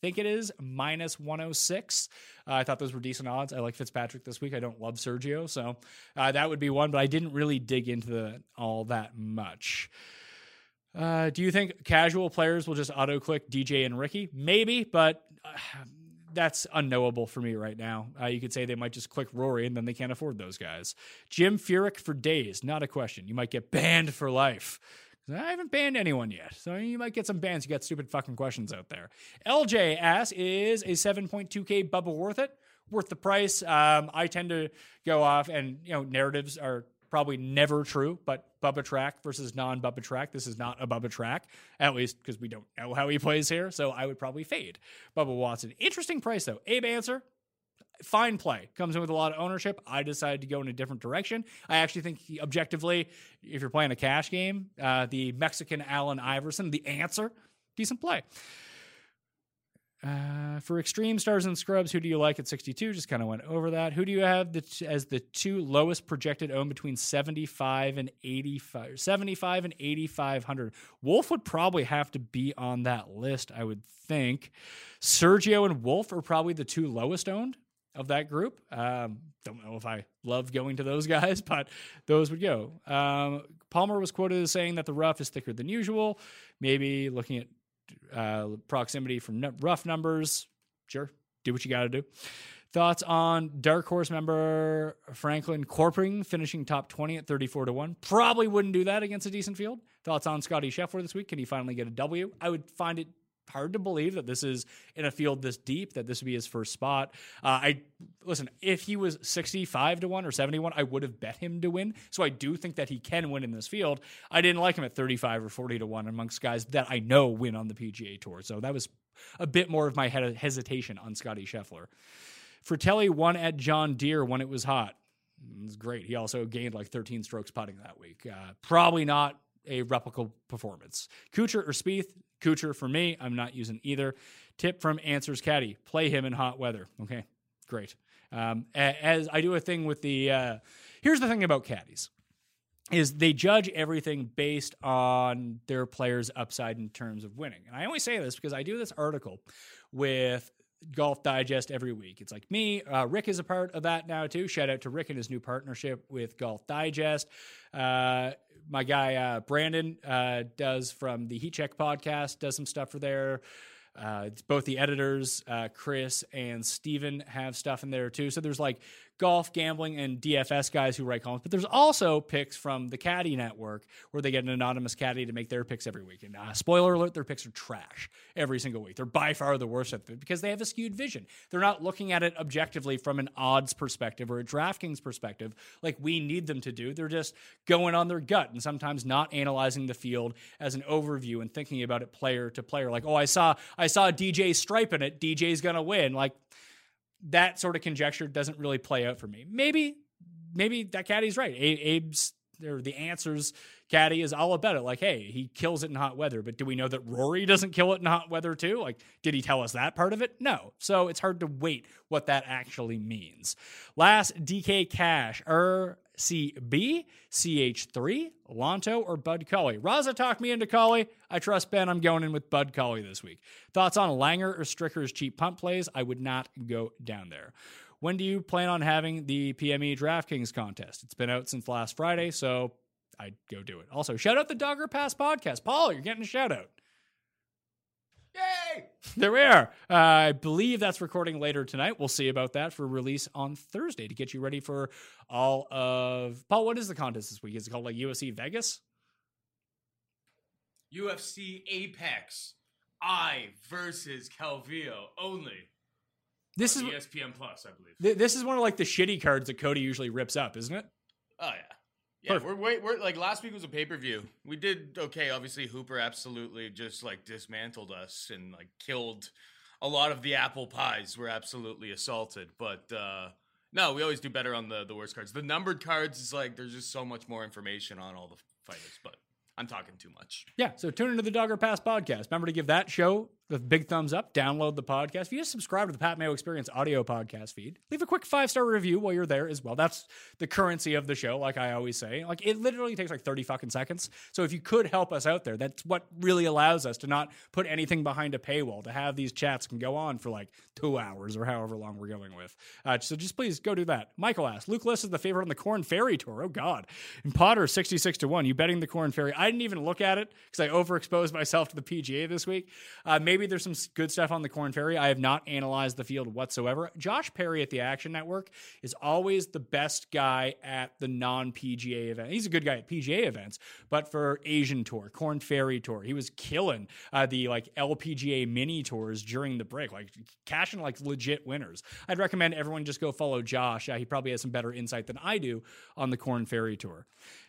think it is minus 106. I thought those were decent odds. I like Fitzpatrick this week. I don't love Sergio, so that would be one, but I didn't really dig into all that much. Do you think casual players will just auto-click DJ and Ricky? Maybe, but that's unknowable for me right now. You could say they might just click Rory and then they can't afford those guys. Jim Furyk for days, not a question. You might get banned for life. I haven't banned anyone yet, so you might get some bans. You got stupid fucking questions out there. LJ asks, is a 7.2K bubble worth it? Worth the price? I tend to go off, and you know, narratives are probably never true, but Bubba Track versus non-Bubba Track. This is not a Bubba Track, at least because we don't know how he plays here, so I would probably fade Bubba Watson. Interesting price, though. Abe Answer, fine play. Comes in with a lot of ownership. I decided to go in a different direction. I actually think he, objectively, if you're playing a cash game, the Mexican Allen Iverson, the Answer, decent play. For extreme stars and scrubs, who do you like at 62? Just kind of went over that. Who do you have as the two lowest projected own between 75 and 8,500? Wolf would probably have to be on that list, I would think. Sergio and Wolf are probably the two lowest owned of that group. Don't know if I love going to those guys, but those would go. Palmer was quoted as saying that the rough is thicker than usual. Maybe looking at proximity from rough numbers. Sure, do what you got to do. Thoughts on dark horse member Franklin Corpering finishing top 20 at 34-1? Probably wouldn't do that against a decent field. Thoughts on Scottie Scheffler this week? Can he finally get a W? I would find it hard to believe that this is in a field this deep, that this would be his first spot. Listen, if he was 65-1 or 71, I would have bet him to win. So I do think that he can win in this field. I didn't like him at 35 or 40-1 amongst guys that I know win on the PGA Tour. So that was a bit more of my hesitation on Scottie Scheffler. Fratelli won at John Deere when it was hot. It was great. He also gained like 13 strokes putting that week. Probably not a replicable performance. Kuchar or Spieth? Kuchar for me. I'm not using either. Tip from Answers Caddy: play him in hot weather. Okay, great. As I do a thing with the, here's the thing about caddies, is they judge everything based on their player's upside in terms of winning. And I only say this because I do this article with Golf Digest every week. It's like me. Rick is a part of that now too. Shout out to Rick and his new partnership with Golf Digest. My guy Brandon does from the Heat Check podcast, does some stuff for there. Both the editors, Chris and Steven, have stuff in there too. So there's like golf, gambling, and DFS guys who write columns. But there's also picks from the Caddy Network where they get an anonymous caddy to make their picks every week. And spoiler alert, their picks are trash every single week. They're by far the worst at it because they have a skewed vision. They're not looking at it objectively from an odds perspective or a DraftKings perspective like we need them to do. They're just going on their gut and sometimes not analyzing the field as an overview and thinking about it player to player. Like, oh, I saw DJ striping it. DJ's going to win. Like, that sort of conjecture doesn't really play out for me. Maybe that caddy's right. Abe's, or the Answers caddy, is all about it. Like, hey, he kills it in hot weather, but do we know that Rory doesn't kill it in hot weather too? Like, did he tell us that part of it? No. So it's hard to weight what that actually means. Last, DK Cash, RCB, CH3, Lonto, or Bud Colley? Raza talked me into Colley. I trust Ben. I'm going in with Bud Colley this week. Thoughts on Langer or Stricker's cheap punt plays? I would not go down there. When do you plan on having the PME DraftKings contest? It's been out since last Friday, so I'd go do it. Also, shout out the Dogger Pass podcast. Paul, you're getting a shout out. Yay! There we are. I believe that's recording later tonight. We'll see about that for release on Thursday to get you ready for all of... Paul, what is the contest this week? Is it called like UFC Vegas? UFC Apex. I versus Calvillo only. This is ESPN Plus, I believe. This is one of like the shitty cards that Cody usually rips up, isn't it? Oh, yeah. Yeah, we're like last week was a pay-per-view. We did okay. Obviously, Hooper absolutely just like dismantled us and like killed a lot of the apple pies. We're absolutely assaulted, but no, we always do better on the worst cards. The numbered cards is like there's just so much more information on all the fighters, but I'm talking too much. Yeah, so tune into the Dogger Pass podcast. Remember to give that show the big thumbs up, download the podcast. If you just subscribe to the Pat Mayo Experience audio podcast feed, leave a quick 5-star review while you're there as well. That's the currency of the show, like I always say. Like, it literally takes like 30 fucking seconds. So if you could help us out there, that's what really allows us to not put anything behind a paywall, to have these chats can go on for like 2 hours or however long we're going with. So just please go do that. Michael asks, Luke List is the favorite on the Corn Ferry Tour. Oh, God. And Potter, 66-1. You betting the Corn Ferry? I didn't even look at it because I overexposed myself to the PGA this week. Maybe maybe there's some good stuff on the Korn Ferry. I have not analyzed the field whatsoever. Josh Perry at the Action Network is always the best guy at the non-PGA event. He's a good guy at PGA events, but for Asian Tour, Korn Ferry Tour, he was killing the like LPGA mini tours during the break, like cashing like legit winners. I'd recommend everyone just go follow Josh. He probably has some better insight than I do on the Korn Ferry Tour.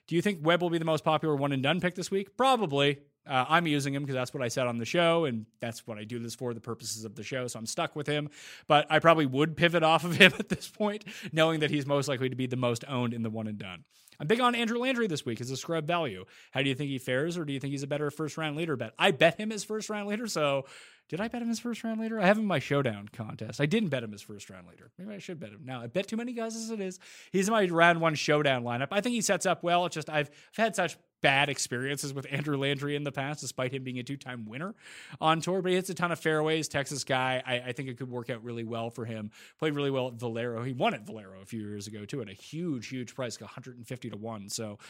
Do you think Webb will be the most popular one and done pick this week? Probably. I'm using him because that's what I said on the show, and that's what I do this for, the purposes of the show, so I'm stuck with him. But I probably would pivot off of him at this point, knowing that he's most likely to be the most owned in the one and done. I'm big on Andrew Landry this week as a scrub value. How do you think he fares, or do you think he's a better first-round leader bet? I bet him as first-round leader, so did I bet him as first-round leader? I have him in my showdown contest. I didn't bet him as first-round leader. Maybe I should bet him. Now, I bet too many guys as it is. He's in my round one showdown lineup. I think he sets up well. It's just I've had such bad experiences with Andrew Landry in the past, despite him being a two-time winner on tour, but he hits a ton of fairways. Texas guy. I think it could work out really well for him. Played really well at Valero. He won at Valero a few years ago too, at a huge price, 150 to 1. So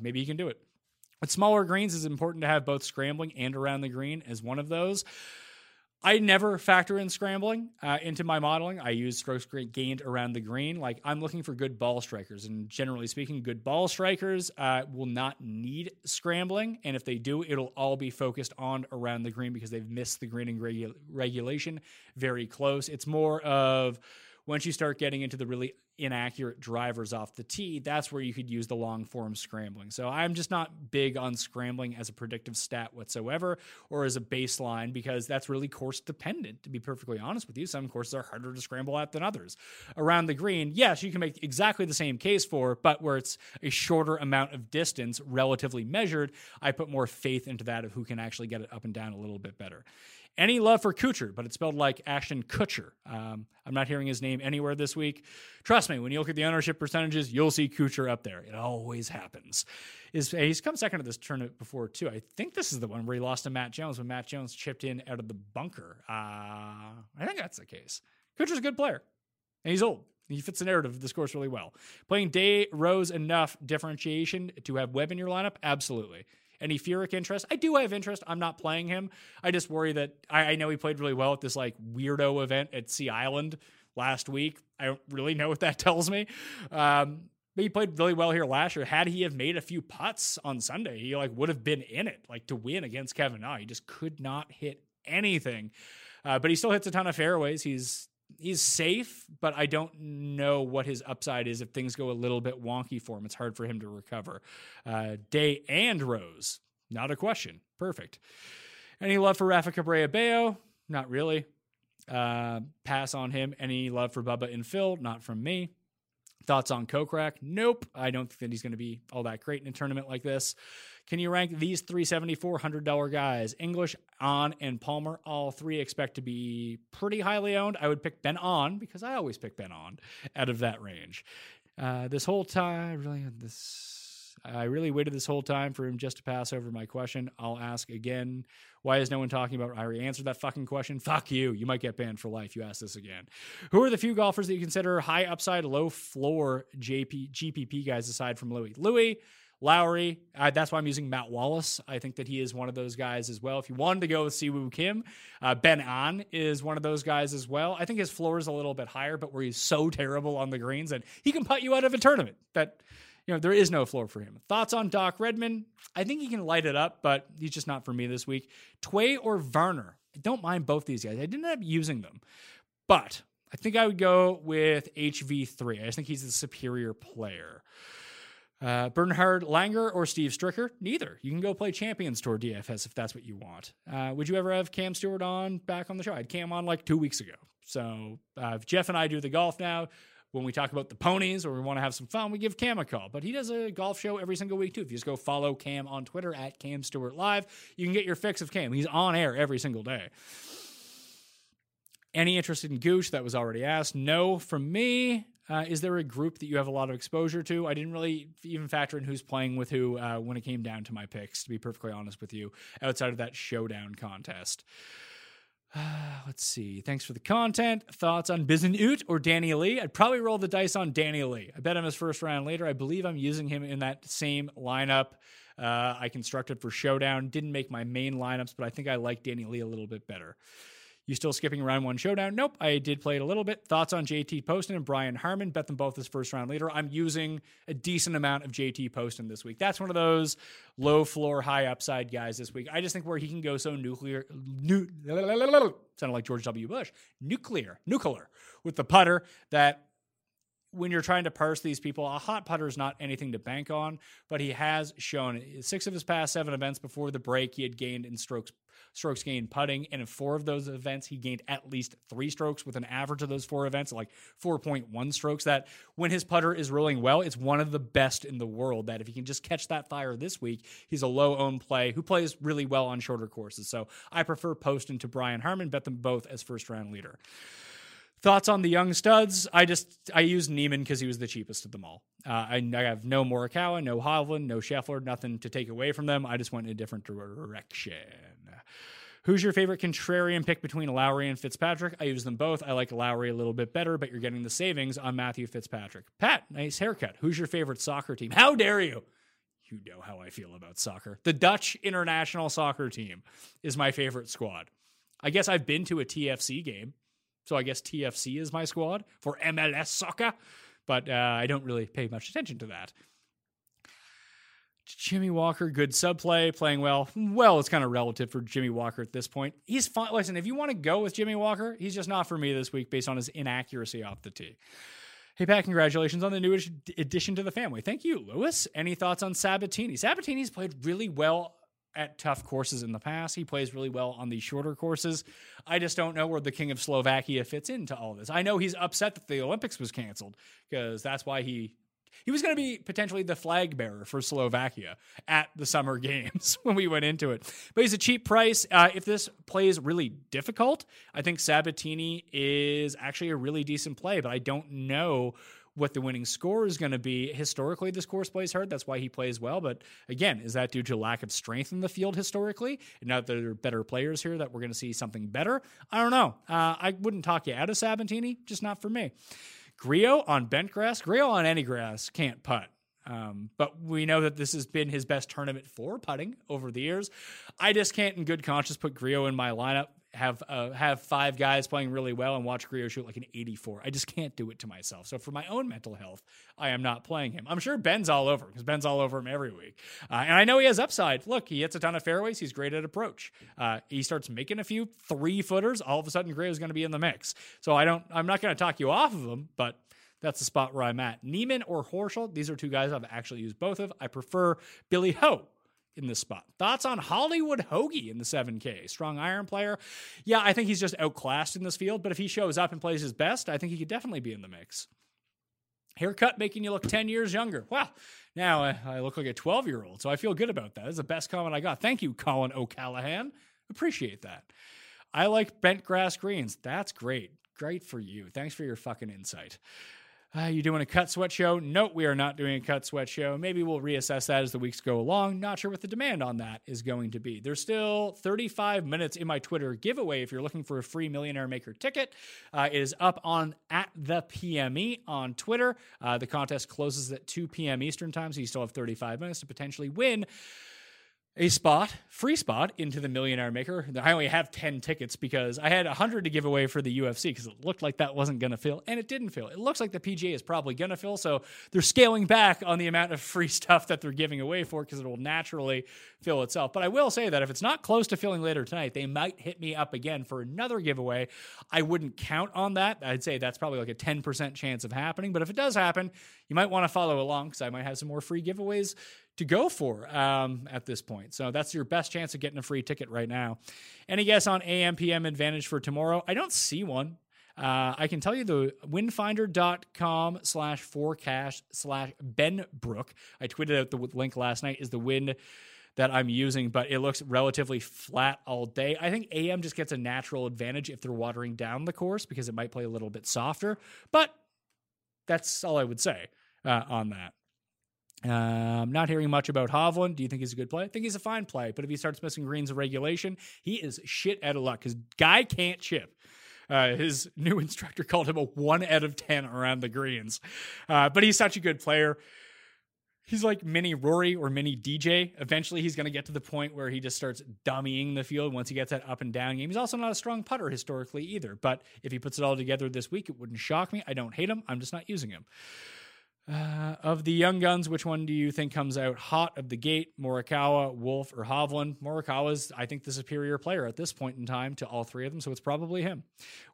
maybe he can do it. At smaller greens, it's important to have both scrambling and around the green as one of those. I never factor in scrambling into my modeling. I use strokes gained around the green. Like, I'm looking for good ball strikers, and generally speaking, good ball strikers will not need scrambling. And if they do, it'll all be focused on around the green because they've missed the greening regulation very close. It's more of once you start getting into the really inaccurate drivers off the tee, that's where you could use the long form scrambling. So I'm just not big on scrambling as a predictive stat whatsoever or as a baseline, because that's really course dependent, to be perfectly honest with you. Some courses are harder to scramble at than others. Around the green, yes, you can make exactly the same case for, but where it's a shorter amount of distance relatively measured, I put more faith into that of who can actually get it up and down a little bit better. Any love for Kuchar, but it's spelled like Ashton Kutcher. I'm not hearing his name anywhere this week. Trust me, when you look at the ownership percentages, you'll see Kuchar up there. It always happens. He's come second to this tournament before, too. I think this is the one where he lost to Matt Jones when Matt Jones chipped in out of the bunker. I think that's the case. Kuchar's a good player, and he's old. He fits the narrative of this course really well. Playing Day, Rose, enough differentiation to have Webb in your lineup? Absolutely. Any Furyk interest? I do have interest. I'm not playing him. I just worry that I know he played really well at this like weirdo event at Sea Island last week. I don't really know what that tells me. But he played really well here last year. Had he have made a few putts on Sunday, he like would have been in it like to win against Kevin Na. He just could not hit anything. But he still hits a ton of fairways. He's safe, but I don't know what his upside is if things go a little bit wonky for him. It's hard for him to recover. Day and Rose, not a question. Perfect. Any love for Rafa Cabrera-Bello? Not really. Pass on him. Any love for Bubba and Phil? Not from me. Thoughts on Kokrak? Nope. I don't think that he's going to be all that great in a tournament like this. Can you rank these three $7,400 guys? English, On, and Palmer. All three expect to be pretty highly owned. I would pick Ben On because I always pick Ben On out of that range. This whole time, I really waited this whole time for him just to pass over my question. I'll ask again. Why is no one talking about? I already answered that fucking question. Fuck you. You might get banned for life. You ask this again. Who are the few golfers that you consider high upside, low floor GPP guys aside from Louis? Louis. Lowry, that's why I'm using Matt Wallace. I think that he is one of those guys as well. If you wanted to go with Si Woo Kim, Ben An is one of those guys as well. I think his floor is a little bit higher, but where he's so terrible on the greens and he can putt you out of a tournament that, you know, there is no floor for him. Thoughts on Doc Redman? I think he can light it up, but he's just not for me this week. Tway or Varner? I don't mind both these guys. I didn't end up using them, but I think I would go with HV3. I just think he's the superior player. Bernhard Langer or Steve Stricker? Neither. You can go play Champions Tour DFS if that's what you want. Would you ever have Cam Stewart on back on the show? I had Cam on like 2 weeks ago. So if Jeff and I do the golf now, when we talk about the ponies or we want to have some fun, we give Cam a call. But he does a golf show every single week too. If you just go follow Cam on Twitter at Cam Stewart Live, you can get your fix of Cam. He's on air every single day. Any interest in Gooch? That was already asked. No from me. Is there a group that you have a lot of exposure to? I didn't really even factor in who's playing with who when it came down to my picks, to be perfectly honest with you, outside of that showdown contest. Let's see. Thanks for the content. Thoughts on Bizon Ut or Danny Lee? I'd probably roll the dice on Danny Lee. I bet him his first round later. I believe I'm using him in that same lineup I constructed for Showdown. Didn't make my main lineups, but I think I like Danny Lee a little bit better. You still skipping round one Showdown? Nope. I did play it a little bit. Thoughts on JT Poston and Brian Harmon? Bet them both this first round later. I'm using a decent amount of JT Poston this week. That's one of those low floor, high upside guys this week. I just think where he can go so nuclear. Sounded like George W. Bush. Nuclear with the putter that when you're trying to parse these people, a hot putter is not anything to bank on, but he has shown 6 of his past 7 events before the break he had gained in strokes gained putting, and in 4 of those events he gained at least 3 strokes with an average of those 4 events like 4.1 strokes. That when his putter is rolling well, it's one of the best in the world. That if he can just catch that fire this week, he's a low own play who plays really well on shorter courses. So I prefer Poston to Brian Harmon. Bet them both as first round leader. Thoughts on the young studs? I used Niemann because he was the cheapest of them all. I have no Morikawa, no Hovland, no Scheffler, nothing to take away from them. I just went in a different direction. Who's your favorite contrarian pick between Lowry and Fitzpatrick? I use them both. I like Lowry a little bit better, but you're getting the savings on Matthew Fitzpatrick. Pat, nice haircut. Who's your favorite soccer team? How dare you? You know how I feel about soccer. The Dutch international soccer team is my favorite squad. I guess I've been to a TFC game. So I guess TFC is my squad for MLS soccer, but I don't really pay much attention to that. Jimmy Walker, good sub play, playing well. Well, it's kind of relative for Jimmy Walker at this point. He's fine. Listen, if you want to go with Jimmy Walker, he's just not for me this week based on his inaccuracy off the tee. Hey, Pat, congratulations on the new addition to the family. Thank you, Lewis. Any thoughts on Sabatini? Sabatini's played really well at tough courses in the past. He plays really well on these shorter courses. I just don't know where the King of Slovakia fits into all this. I know he's upset that the Olympics was canceled because that's why he was going to be potentially the flag bearer for Slovakia at the Summer Games when we went into it. But he's a cheap price. If this play is really difficult, I think Sabatini is actually a really decent play, but I don't know what the winning score is going to be. Historically, this course plays hard. That's why he plays well. But again, is that due to lack of strength in the field historically? And now that there are better players here, that we're going to see something better? I don't know. I wouldn't talk you out of Sabatini, just not for me. Grillo on bent grass. Grillo on any grass can't putt. But we know that this has been his best tournament for putting over the years. I just can't in good conscience put Grillo in my lineup, have 5 guys playing really well and watch Grillo shoot like an 84. I just can't do it to myself. So for my own mental health, I am not playing him. I'm sure Ben's all over because Ben's all over him every week. And I know he has upside. Look, he hits a ton of fairways. He's great at approach. He starts making a few 3-footers. All of a sudden, Grillo's going to be in the mix. So I'm not going to talk you off of him, but that's the spot where I'm at. Niemann or Horschel. These are 2 guys I've actually used both of. I prefer Billy Ho in this spot. Thoughts on Hollywood Hoagie in the 7K? Strong iron player. Yeah, I think he's just outclassed in this field, but if he shows up and plays his best, I think he could definitely be in the mix. Haircut making you look 10 years younger. Wow, now I look like a 12-year-old, so I feel good about that. That's the best comment I got. Thank you, Colin O'Callaghan. Appreciate that. I like bent grass greens. That's great. Great for you. Thanks for your fucking insight. You doing a cut sweat show? Nope, we are not doing a cut sweat show. Maybe we'll reassess that as the weeks go along. Not sure what the demand on that is going to be. There's still 35 minutes in my Twitter giveaway. If you're looking for a free Millionaire Maker ticket, it is up on @thepme on Twitter. The contest closes at 2 p.m. Eastern time, so you still have 35 minutes to potentially win a spot, free spot, into the Millionaire Maker. I only have 10 tickets because I had 100 to give away for the UFC because it looked like that wasn't going to fill, and it didn't fill. It looks like the PGA is probably going to fill, so they're scaling back on the amount of free stuff that they're giving away for because it will naturally fill itself. But I will say that if it's not close to filling later tonight, they might hit me up again for another giveaway. I wouldn't count on that. I'd say that's probably like a 10% chance of happening, but if it does happen, you might want to follow along because I might have some more free giveaways to go for at this point. So that's your best chance of getting a free ticket right now. Any guess on AM/PM advantage for tomorrow? I don't see one. I can tell you the windfinder.com/forecast/benbrook. I tweeted out the link last night is the wind that I'm using, but it looks relatively flat all day. I think AM just gets a natural advantage if they're watering down the course because it might play a little bit softer, but that's all I would say on that. I'm not hearing much about Hovland. Do you think he's a good play? I think he's a fine play, but if he starts missing greens in regulation, he is shit out of luck because guy can't chip. His new instructor called him a 1 out of 10 around the greens, but he's such a good player. He's like mini Rory or mini DJ. Eventually, he's going to get to the point where he just starts dummying the field once he gets that up and down game. He's also not a strong putter historically either, but if he puts it all together this week, it wouldn't shock me. I don't hate him. I'm just not using him. Of the young guns, which one do you think comes out hot of the gate? Morikawa, Wolff, or Hovland? Morikawa's, I think, the superior player at this point in time to all three of them, so it's probably him.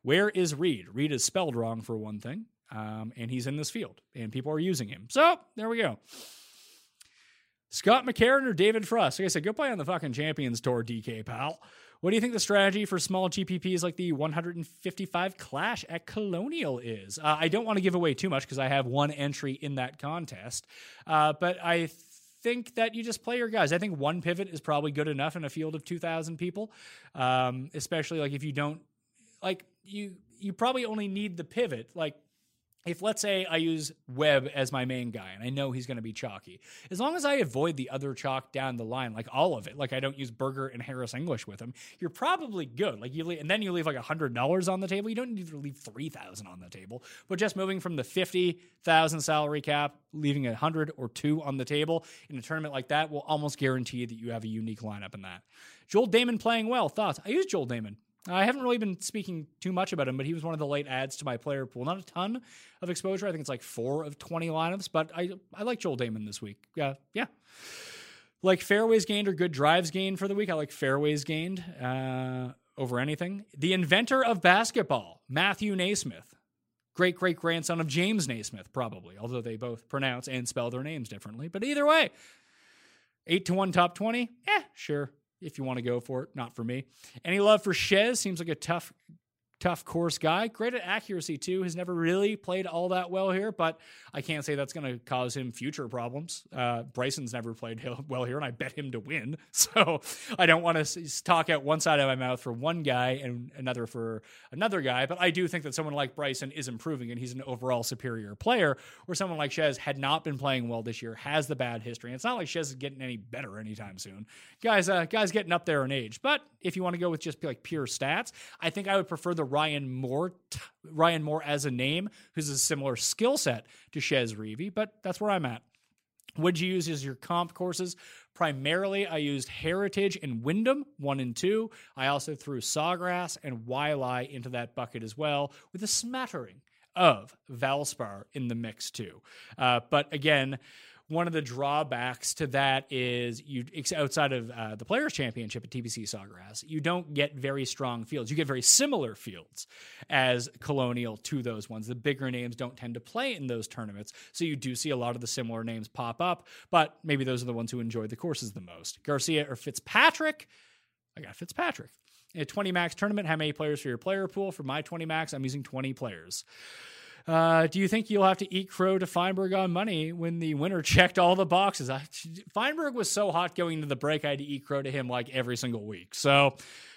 Where is Reed? Reed is spelled wrong, for one thing, and he's in this field, and people are using him. So, there we go. Scott McCarron or David Frost? Like I said, go play on the fucking Champions Tour, DK, pal. What do you think the strategy for small GPPs like the 155 Clash at Colonial is? I don't want to give away too much because I have one entry in that contest, but I think that you just play your guys. I think one pivot is probably good enough in a field of 2,000 people, especially like if you don't, like you probably only need the pivot, like, if, let's say, I use Webb as my main guy, and I know he's going to be chalky, as long as I avoid the other chalk down the line, like all of it, like I don't use Berger and Harris English with him, you're probably good. Like you leave, and then you leave like $100 on the table. You don't need to leave $3,000 on the table, but just moving from the 50,000 salary cap, leaving 100 or 2 on the table in a tournament like that will almost guarantee that you have a unique lineup in that. Joel Damon playing well. Thoughts? I use Joel Damon. I haven't really been speaking too much about him, but he was one of the late adds to my player pool. Not a ton of exposure. I think it's like 4 of 20 lineups, but I like Joel Damon this week. Yeah. Like fairways gained or good drives gained for the week. I like fairways gained over anything. The inventor of basketball, Matthew Naismith. Great-great-grandson of James Naismith, probably, although they both pronounce and spell their names differently. But either way, 8-1 top 20? Yeah, sure. If you want to go for it, not for me. Any love for Shez? Seems like a tough course guy. Great at accuracy, too. Has never really played all that well here, but I can't say that's going to cause him future problems. Bryson's never played well here, and I bet him to win. So I don't want to talk out one side of my mouth for one guy and another for another guy, but I do think that someone like Bryson is improving, and he's an overall superior player, where someone like Shez had not been playing well this year, has the bad history. And it's not like Shez is getting any better anytime soon. Guys getting up there in age. But if you want to go with just like pure stats, I think I would prefer the Ryan Moore as a name, who's a similar skill set to Shez Reavie, but that's where I'm at. Would you use as your comp courses? Primarily, I used Heritage and Wyndham 1 and 2. I also threw Sawgrass and Wiley into that bucket as well, with a smattering of Valspar in the mix too. But again, one of the drawbacks to that is outside of the Players' Championship at TPC Sawgrass, you don't get very strong fields. You get very similar fields as Colonial to those ones. The bigger names don't tend to play in those tournaments, so you do see a lot of the similar names pop up, but maybe those are the ones who enjoy the courses the most. Garcia or Fitzpatrick? I got Fitzpatrick. In a 20 max tournament, how many players for your player pool? For my 20 max, I'm using 20 players. Do you think you'll have to eat crow to Feinberg on money when the winner checked all the boxes? Feinberg was so hot going into the break, I had to eat crow to him like every single week. So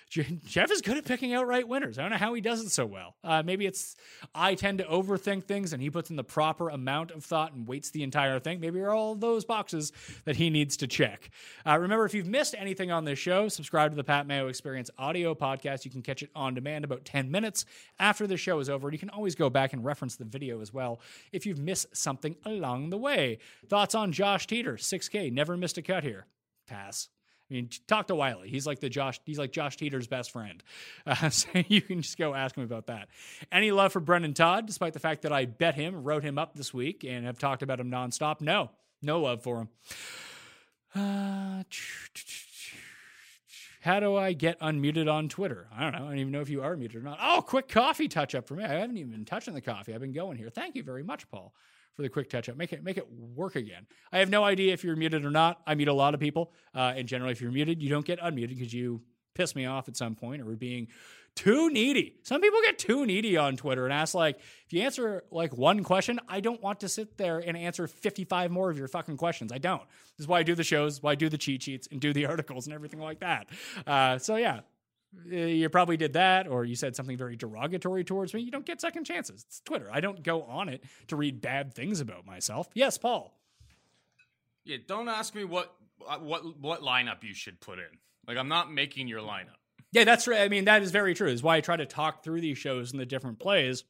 Jeff is good at picking out right winners. I don't know how he does it so well. Maybe it's I tend to overthink things and he puts in the proper amount of thought and weights the entire thing. Maybe are all those boxes that he needs to check. Remember, if you've missed anything on this show, subscribe to the Pat Mayo Experience audio podcast. You can catch it on demand about 10 minutes after the show is over. You can always go back and reference the video as well if you've missed something along the way. Thoughts on Josh Teeter? 6K, never missed a cut here. Pass. I mean, talk to Wiley. He's like Josh Teeter's best friend. So you can just go ask him about that. Any love for Brendon Todd, despite the fact that I bet him, wrote him up this week, and have talked about him nonstop? No love for him. How do I get unmuted on Twitter? I don't know. I don't even know if you are muted or not. Oh, quick coffee touch-up for me. I haven't even been touching the coffee. I've been going here. Thank you very much, Paul, for the quick touch-up. Make it work again. I have no idea if you're muted or not. I meet a lot of people, and generally if you're muted, you don't get unmuted because you piss me off at some point or we're being too needy. Some people get too needy on Twitter and ask, like, if you answer, like, one question, I don't want to sit there and answer 55 more of your fucking questions. I don't. This is why I do the shows, this is why I do the cheat sheets and do the articles and everything like that. So, yeah. You probably did that, or you said something very derogatory towards me. You don't get second chances. It's Twitter. I don't go on it to read bad things about myself. Yes, Paul. Yeah, don't ask me what lineup you should put in. Like, I'm not making your lineup. Yeah, that's right. I mean, that is very true. It's why I try to talk through these shows and the different plays.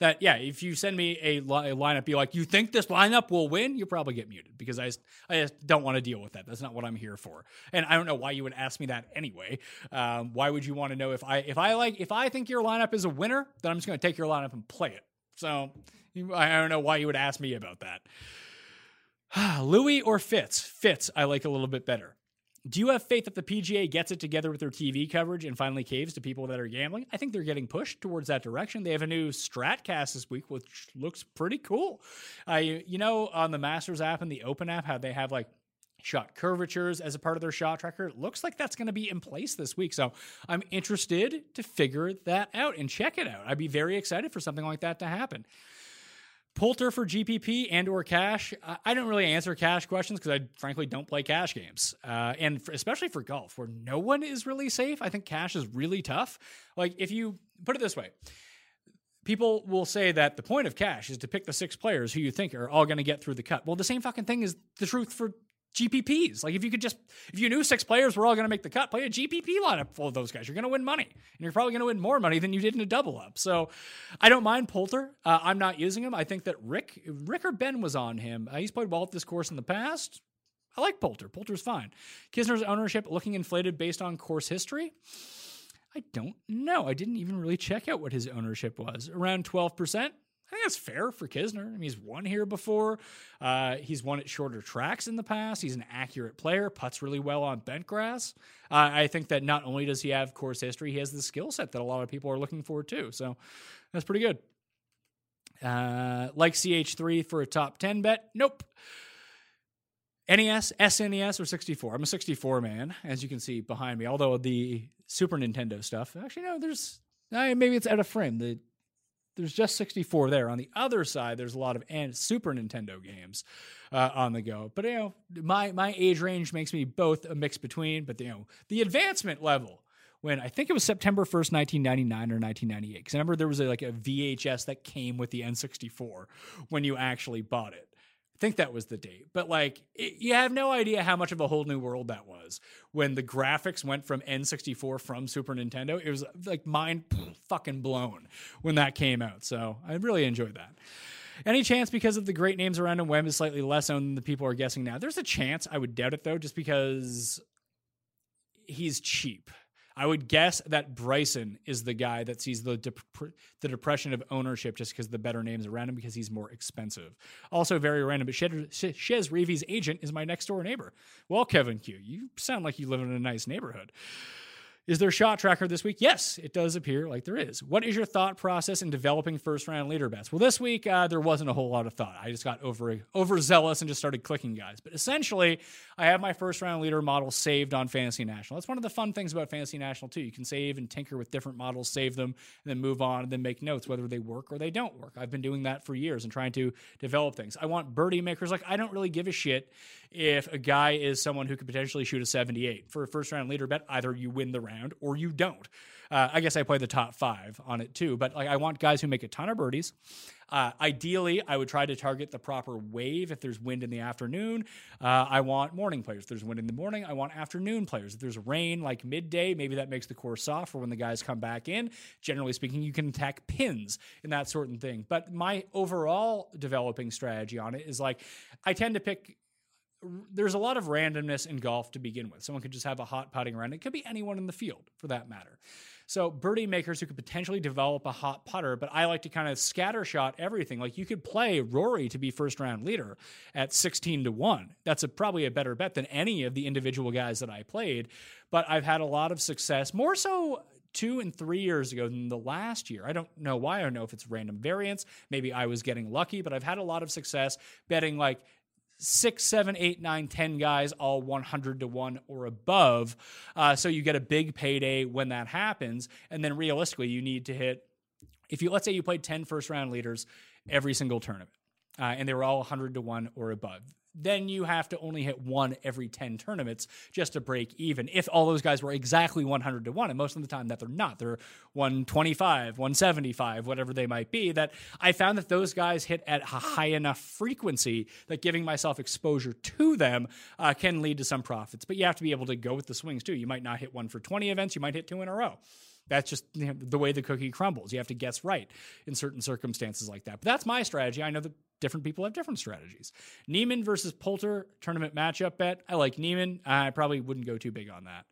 That, yeah, if you send me a lineup, you're like, you think this lineup will win? You'll probably get muted because I just don't want to deal with that. That's not what I'm here for. And I don't know why you would ask me that anyway. Why would you want to know if I think your lineup is a winner, then I'm just going to take your lineup and play it. So I don't know why you would ask me about that. Louis or Fitz? Fitz, I like a little bit better. Do you have faith that the PGA gets it together with their TV coverage and finally caves to people that are gambling? I think they're getting pushed towards that direction. They have a new Stratcast this week, which looks pretty cool. On the Masters app and the Open app, how they have like shot curvatures as a part of their shot tracker. It looks like that's going to be in place this week. So I'm interested to figure that out and check it out. I'd be very excited for something like that to happen. Poulter for GPP and or cash. I don't really answer cash questions because I frankly don't play cash games. Especially for golf where no one is really safe. I think cash is really tough. Like if you put it this way, people will say that the point of cash is to pick the six players who you think are all going to get through the cut. Well, the same fucking thing is the truth for GPPs. Like if you knew six players were all going to make the cut, play a GPP lineup full of those guys. You're going to win money, and you're probably going to win more money than you did in a double up. So I don't mind Poulter. I'm not using him. I think that Rick or Ben was on him. He's played well at this course in the past. I like Poulter. Poulter's fine. Kisner's ownership looking inflated based on course history. I don't know. I didn't even really check out what his ownership was. Around 12%. I think that's fair for Kisner. I mean, he's won here before. He's won at shorter tracks in the past. He's an accurate player, putts really well on bent grass. I think that not only does he have course history, he has the skill set that a lot of people are looking for too. So that's pretty good. Like CH3 for a top 10 bet? Nope. NES, SNES, or 64? I'm a 64 man, as you can see behind me. Although the Super Nintendo stuff, actually, no, maybe it's out of frame. There's just 64 there. On the other side, there's a lot of Super Nintendo games on the go. But, my age range makes me both a mix between. But, the advancement level when I think it was September 1st, 1999 or 1998. Because I remember there was a VHS that came with the N64 when you actually bought it. I think that was the date. But, you have no idea how much of a whole new world that was when the graphics went from N64 from Super Nintendo. It was, mind fucking blown when that came out. So I really enjoyed that. Any chance because of the great names around him, Webb is slightly less owned than the people are guessing now? There's a chance. I would doubt it, though, just because he's cheap. I would guess that Bryson is the guy that sees the depression of ownership just because the better names around him because he's more expensive. Also very random, but Shez Reevy's agent is my next door neighbor. Well, Kevin Q, you sound like you live in a nice neighborhood. Is there a shot tracker this week? Yes, it does appear like there is. What is your thought process in developing first-round leader bets? Well, this week, there wasn't a whole lot of thought. I just got overzealous and just started clicking guys. But essentially, I have my first-round leader model saved on Fantasy National. That's one of the fun things about Fantasy National, too. You can save and tinker with different models, save them, and then move on, and then make notes whether they work or they don't work. I've been doing that for years and trying to develop things. I want birdie makers. I don't really give a shit if a guy is someone who could potentially shoot a 78. For a first-round leader bet, either you win the round or you don't. I guess I play the top five on it too, but I want guys who make a ton of birdies. Ideally, I would try to target the proper wave if there's wind in the afternoon. I want morning players. If there's wind in the morning, I want afternoon players. If there's rain like midday, maybe that makes the course soft for when the guys come back in. Generally speaking, you can attack pins and that sort of thing. But my overall developing strategy on it is I tend to pick. There's a lot of randomness in golf to begin with. Someone could just have a hot putting round. It could be anyone in the field for that matter. So birdie makers who could potentially develop a hot putter, but I like to kind of scattershot everything. You could play Rory to be first round leader at 16-1. That's probably a better bet than any of the individual guys that I played, but I've had a lot of success, more so 2 and 3 years ago than the last year. I don't know why. I don't know if it's random variance. Maybe I was getting lucky, but I've had a lot of success betting 6, 7, 8, 9, 10 guys, all 100-1 or above. So you get a big payday when that happens. And then realistically, you need to hit, let's say you played 10 first round leaders every single tournament, and they were all 100-1 or above. then you have to only hit one every 10 tournaments just to break even. If all those guys were exactly 100 to 1, and most of the time that they're not, they're 125, 175, whatever they might be, that I found that those guys hit at a high enough frequency that giving myself exposure to them can lead to some profits. But you have to be able to go with the swings too. You might not hit one for 20 events. You might hit two in a row. That's just the way the cookie crumbles. You have to guess right in certain circumstances like that. But that's my strategy. I know that different people have different strategies. Niemann versus Poulter, tournament matchup bet. I like Niemann. I probably wouldn't go too big on that.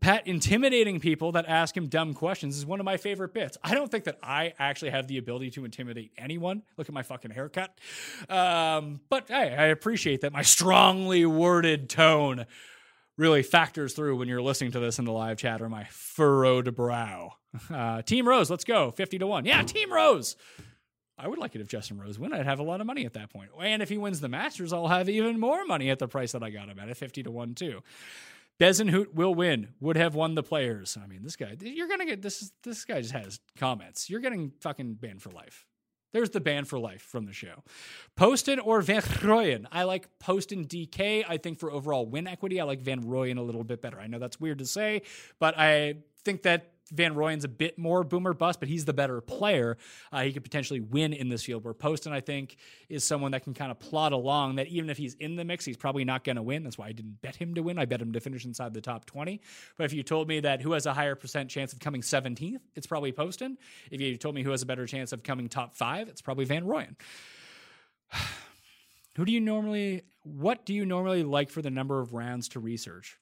Pat intimidating people that ask him dumb questions is one of my favorite bits. I don't think that I actually have the ability to intimidate anyone. Look at my fucking haircut. But hey, I appreciate that my strongly worded tone really factors through when you're listening to this in the live chat or my furrowed brow. Team Rose, let's go. 50 to 1. Yeah, Team Rose. I would like it if Justin Rose wins. I'd have a lot of money at that point. And if he wins the Masters, I'll have even more money at the price that I got him at 50 to 1 too. Bezenhut will win. Would have won the Players. I mean, this guy. You're gonna get this. This guy just has comments. You're getting fucking banned for life. There's the ban for life from the show. Poston or Van Rooyen? I like Poston DK. I think for overall win equity, I like Van Rooyen a little bit better. I know that's weird to say, but I think that Van Rooyen's a bit more boom or bust, but he's the better player. He could potentially win in this field, where Poston, I think, is someone that can kind of plod along, that even if he's in the mix, he's probably not going to win. That's why I didn't bet him to win. I bet him to finish inside the top 20. But if you told me that who has a higher percent chance of coming 17th, it's probably Poston. If you told me who has a better chance of coming top 5, it's probably Van Rooyen. What do you normally like for the number of rounds to research?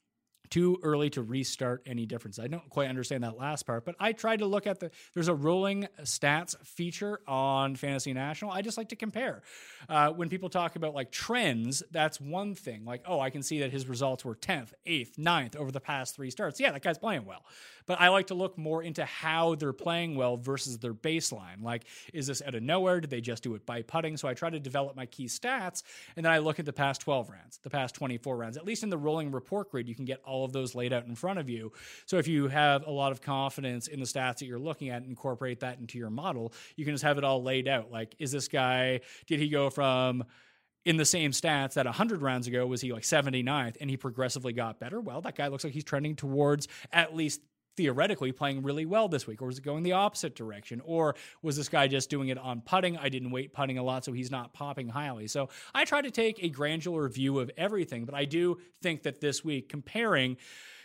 Too early to restart any difference. I don't quite understand that last part, but I tried to look at there's a rolling stats feature on Fantasy National. I just like to compare. When people talk about like trends, that's one thing. Like, oh, I can see that his results were 10th, 8th, 9th over the past 3 starts. Yeah, that guy's playing well. But I like to look more into how they're playing well versus their baseline. Like, is this out of nowhere? Did they just do it by putting? So I try to develop my key stats, and then I look at the past 12 rounds, the past 24 rounds. At least in the rolling report grid, you can get all of those laid out in front of you. So if you have a lot of confidence in the stats that you're looking at and incorporate that into your model, you can just have it all laid out. Like, is this guy, did he go from in the same stats that 100 rounds ago, was he like 79th and he progressively got better? Well, that guy looks like he's trending towards at least theoretically playing really well this week, or was it going the opposite direction? Or was this guy just doing it on putting? I didn't weight putting a lot, so he's not popping highly. So I try to take a granular view of everything, but I do think that this week comparing,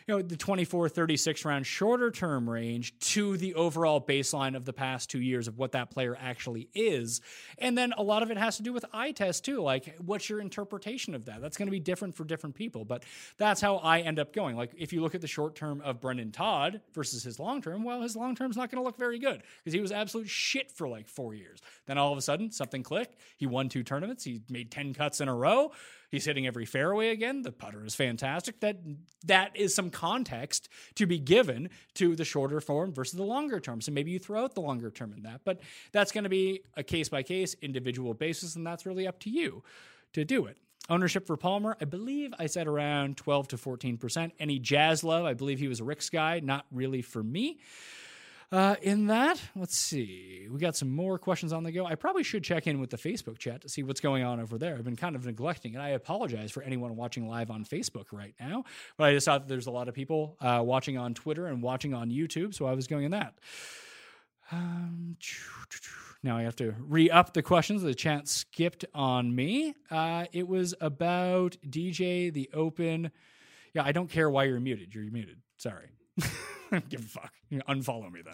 you know, the 24, 36 round shorter term range to the overall baseline of the past 2 years of what that player actually is. And then a lot of it has to do with eye test too. Like, what's your interpretation of that? That's going to be different for different people, but that's how I end up going. Like, if you look at the short term of Brendon Todd versus his long term, well, his long term's not going to look very good because he was absolute shit for like 4 years. Then all of a sudden something clicked. He won 2 tournaments. He made 10 cuts in a row. He's hitting every fairway again. The putter is fantastic. That is some context to be given to the shorter form versus the longer term. So maybe you throw out the longer term in that, but that's going to be a case-by-case individual basis, and that's really up to you to do it. Ownership for Palmer, I believe I said around 12 to 14%. Any Jazz love, I believe he was a Rick's guy. Not really for me. In that, let's see. We got some more questions on the go. I probably should check in with the Facebook chat to see what's going on over there. I've been kind of neglecting it. I apologize for anyone watching live on Facebook right now, but I just thought that there's a lot of people watching on Twitter and watching on YouTube, so I was going in that. Now I have to re-up the questions. The chat skipped on me. It was about DJ, the Open. Yeah, I don't care why you're muted. You're muted. Sorry. Give a fuck. Unfollow me then.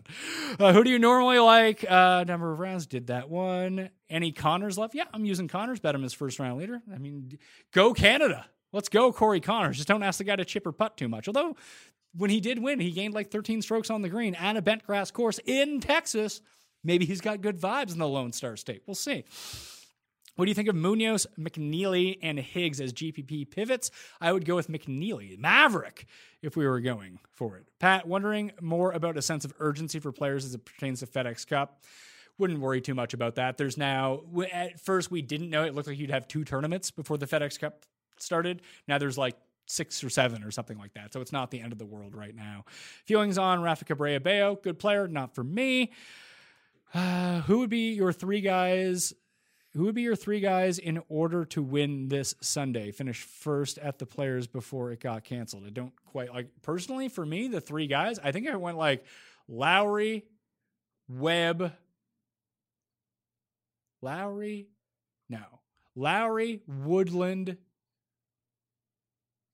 Who do you normally like? Number of rounds, did that one. Any Connors left? Yeah, I'm using Connors. Bet him as first round leader. I mean, go Canada. Let's go Corey Connors. Just don't ask the guy to chip or putt too much. Although, when he did win, he gained like 13 strokes on the green at a bent grass course in Texas. Maybe he's got good vibes in the Lone Star State. We'll see. What do you think of Munoz, McNeely, and Higgs as GPP pivots? I would go with McNeely, Maverick, if we were going for it. Pat, wondering more about a sense of urgency for players as it pertains to FedEx Cup. Wouldn't worry too much about that. There's now, at first we didn't know. It looked like you'd have 2 tournaments before the FedEx Cup started. Now there's like 6 or 7 or something like that. So it's not the end of the world right now. Feelings on Rafa Cabrera-Bello, good player, not for me. Who would be your 3 guys who would be your three guys in order to win this Sunday? Finish first at the Players before it got canceled. I don't quite like, personally, for me, the three guys, I think I went like Lowry, Webb, Lowry, Woodland,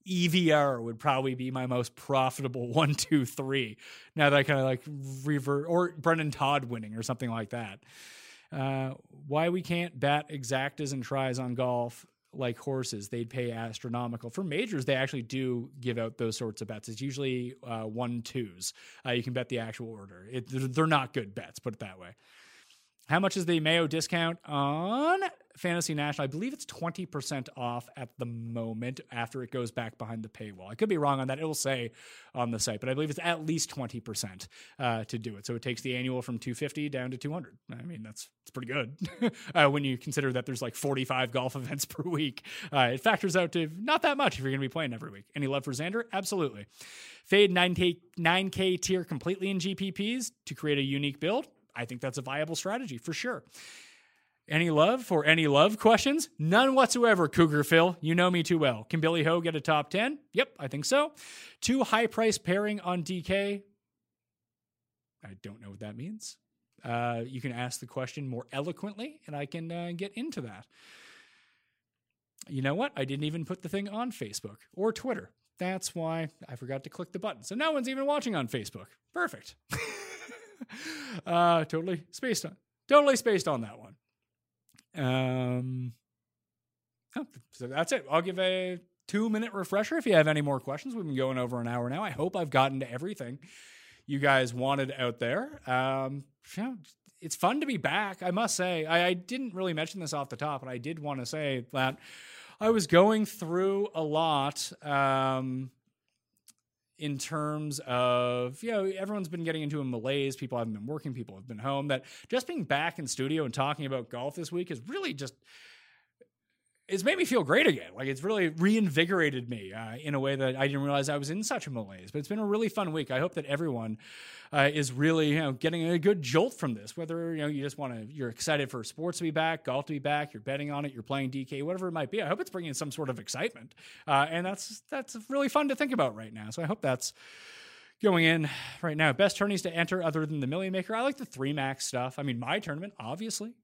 EVR would probably be my most profitable 1, 2, 3. Now that I kind of like revert, or Brendon Todd winning or something like that. Why we can't bat exactas and tries on golf like horses. They'd pay astronomical. For majors, they actually do give out those sorts of bets. It's usually 1-2s. You can bet the actual order. They're not good bets, put it that way. How much is the Mayo discount on Fantasy National? I believe it's 20% off at the moment after it goes back behind the paywall. I could be wrong on that. It'll say on the site, but I believe it's at least 20% to do it. So it takes the annual from $250 down to $200. I mean, it's pretty good when you consider that there's like 45 golf events per week. It factors out to not that much if you're going to be playing every week. Any love for Xander? Absolutely. Fade 9K tier completely in GPPs to create a unique build. I think that's a viable strategy for sure. Any love questions? None whatsoever, Cougar Phil. You know me too well. Can Billy Ho get a top 10? Yep, I think so. 2 high price pairing on DK. I don't know what that means. You can ask the question more eloquently, and I can get into that. You know what? I didn't even put the thing on Facebook or Twitter. That's why I forgot to click the button. So no one's even watching on Facebook. Perfect. Totally spaced on that one. So that's it. I'll give a 2-minute refresher. If you have any more questions, we've been going over an hour now. I hope I've gotten to everything you guys wanted out there. It's fun to be back. I must say, I didn't really mention this off the top, but I did want to say that I was going through a lot, in terms of, you know, everyone's been getting into a malaise. People haven't been working. People have been home. That just being back in studio and talking about golf this week is really just, it's made me feel great again. Like, it's really reinvigorated me in a way that I didn't realize I was in such a malaise. But it's been a really fun week. I hope that everyone is really, you know, getting a good jolt from this. Whether, you know, you just want to, you're excited for sports to be back, golf to be back, you're betting on it, you're playing DK, whatever it might be. I hope it's bringing some sort of excitement, and that's really fun to think about right now. So I hope that's going in right now. Best tourneys to enter other than the Million Maker. I like the 3 max stuff. I mean, my tournament, obviously,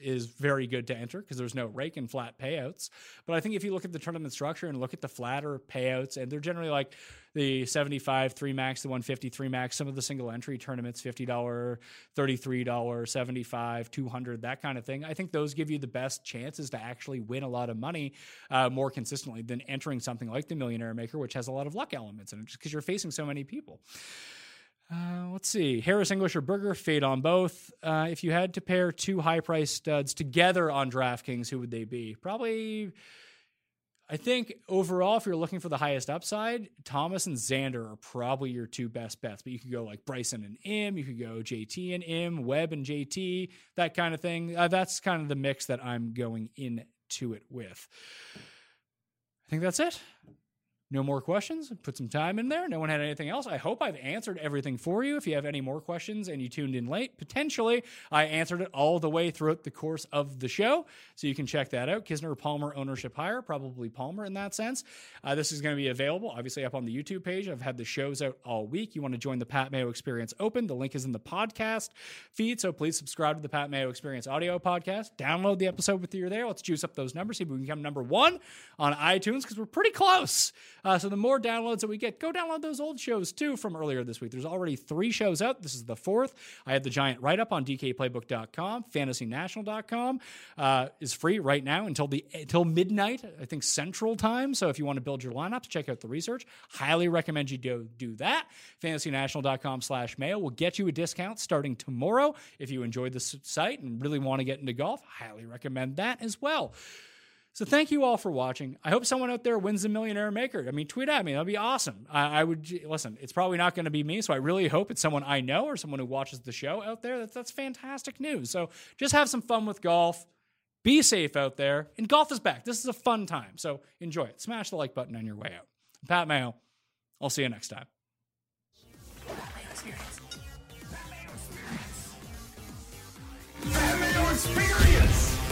is very good to enter because there's no rake and flat payouts. But I think if you look at the tournament structure and look at the flatter payouts, and they're generally like the 75 3 max, the 150 3 max, some of the single entry tournaments, $50, $33, 75, 200, that kind of thing. I think those give you the best chances to actually win a lot of money more consistently than entering something like the Millionaire Maker, which has a lot of luck elements in it just because you're facing so many people. Let's see. Harris, English, or Burger, fade on both. If you had to pair 2 high-priced studs together on DraftKings, who would they be? Probably, I think, overall, if you're looking for the highest upside, Thomas and Xander are probably your 2 best bets. But you could go like Bryson and Im. You could go JT and Im, Webb and JT, that kind of thing. That's kind of the mix that I'm going into it with. I think that's it. No more questions. Put some time in there. No one had anything else. I hope I've answered everything for you. If you have any more questions and you tuned in late, potentially I answered it all the way throughout the course of the show. So you can check that out. Kisner, Palmer, ownership higher, probably Palmer in that sense. This is going to be available, obviously, up on the YouTube page. I've had the shows out all week. You want to join the Pat Mayo Experience Open. The link is in the podcast feed. So please subscribe to the Pat Mayo Experience audio podcast. Download the episode with you there. Let's juice up those numbers. See if we can become number 1 on iTunes, because we're pretty close. So the more downloads that we get, go download those old shows too from earlier this week. There's already 3 shows out. This is the 4th. I had the giant write-up on dkplaybook.com, fantasynational.com, is free right now until midnight, I think, Central Time. So if you want to build your lineups, check out the research. Highly recommend you go do that. fantasynational.com/mail will get you a discount starting tomorrow. If you enjoyed this site and really want to get into golf, highly recommend that as well. So thank you all for watching. I hope someone out there wins the Millionaire Maker. I mean, tweet at me. That'd be awesome. I would listen. It's probably not going to be me, so I really hope it's someone I know or someone who watches the show out there. That's fantastic news. So just have some fun with golf. Be safe out there. And golf is back. This is a fun time. So enjoy it. Smash the like button on your way out. I'm Pat Mayo. I'll see you next time. Pat Mayo Experience.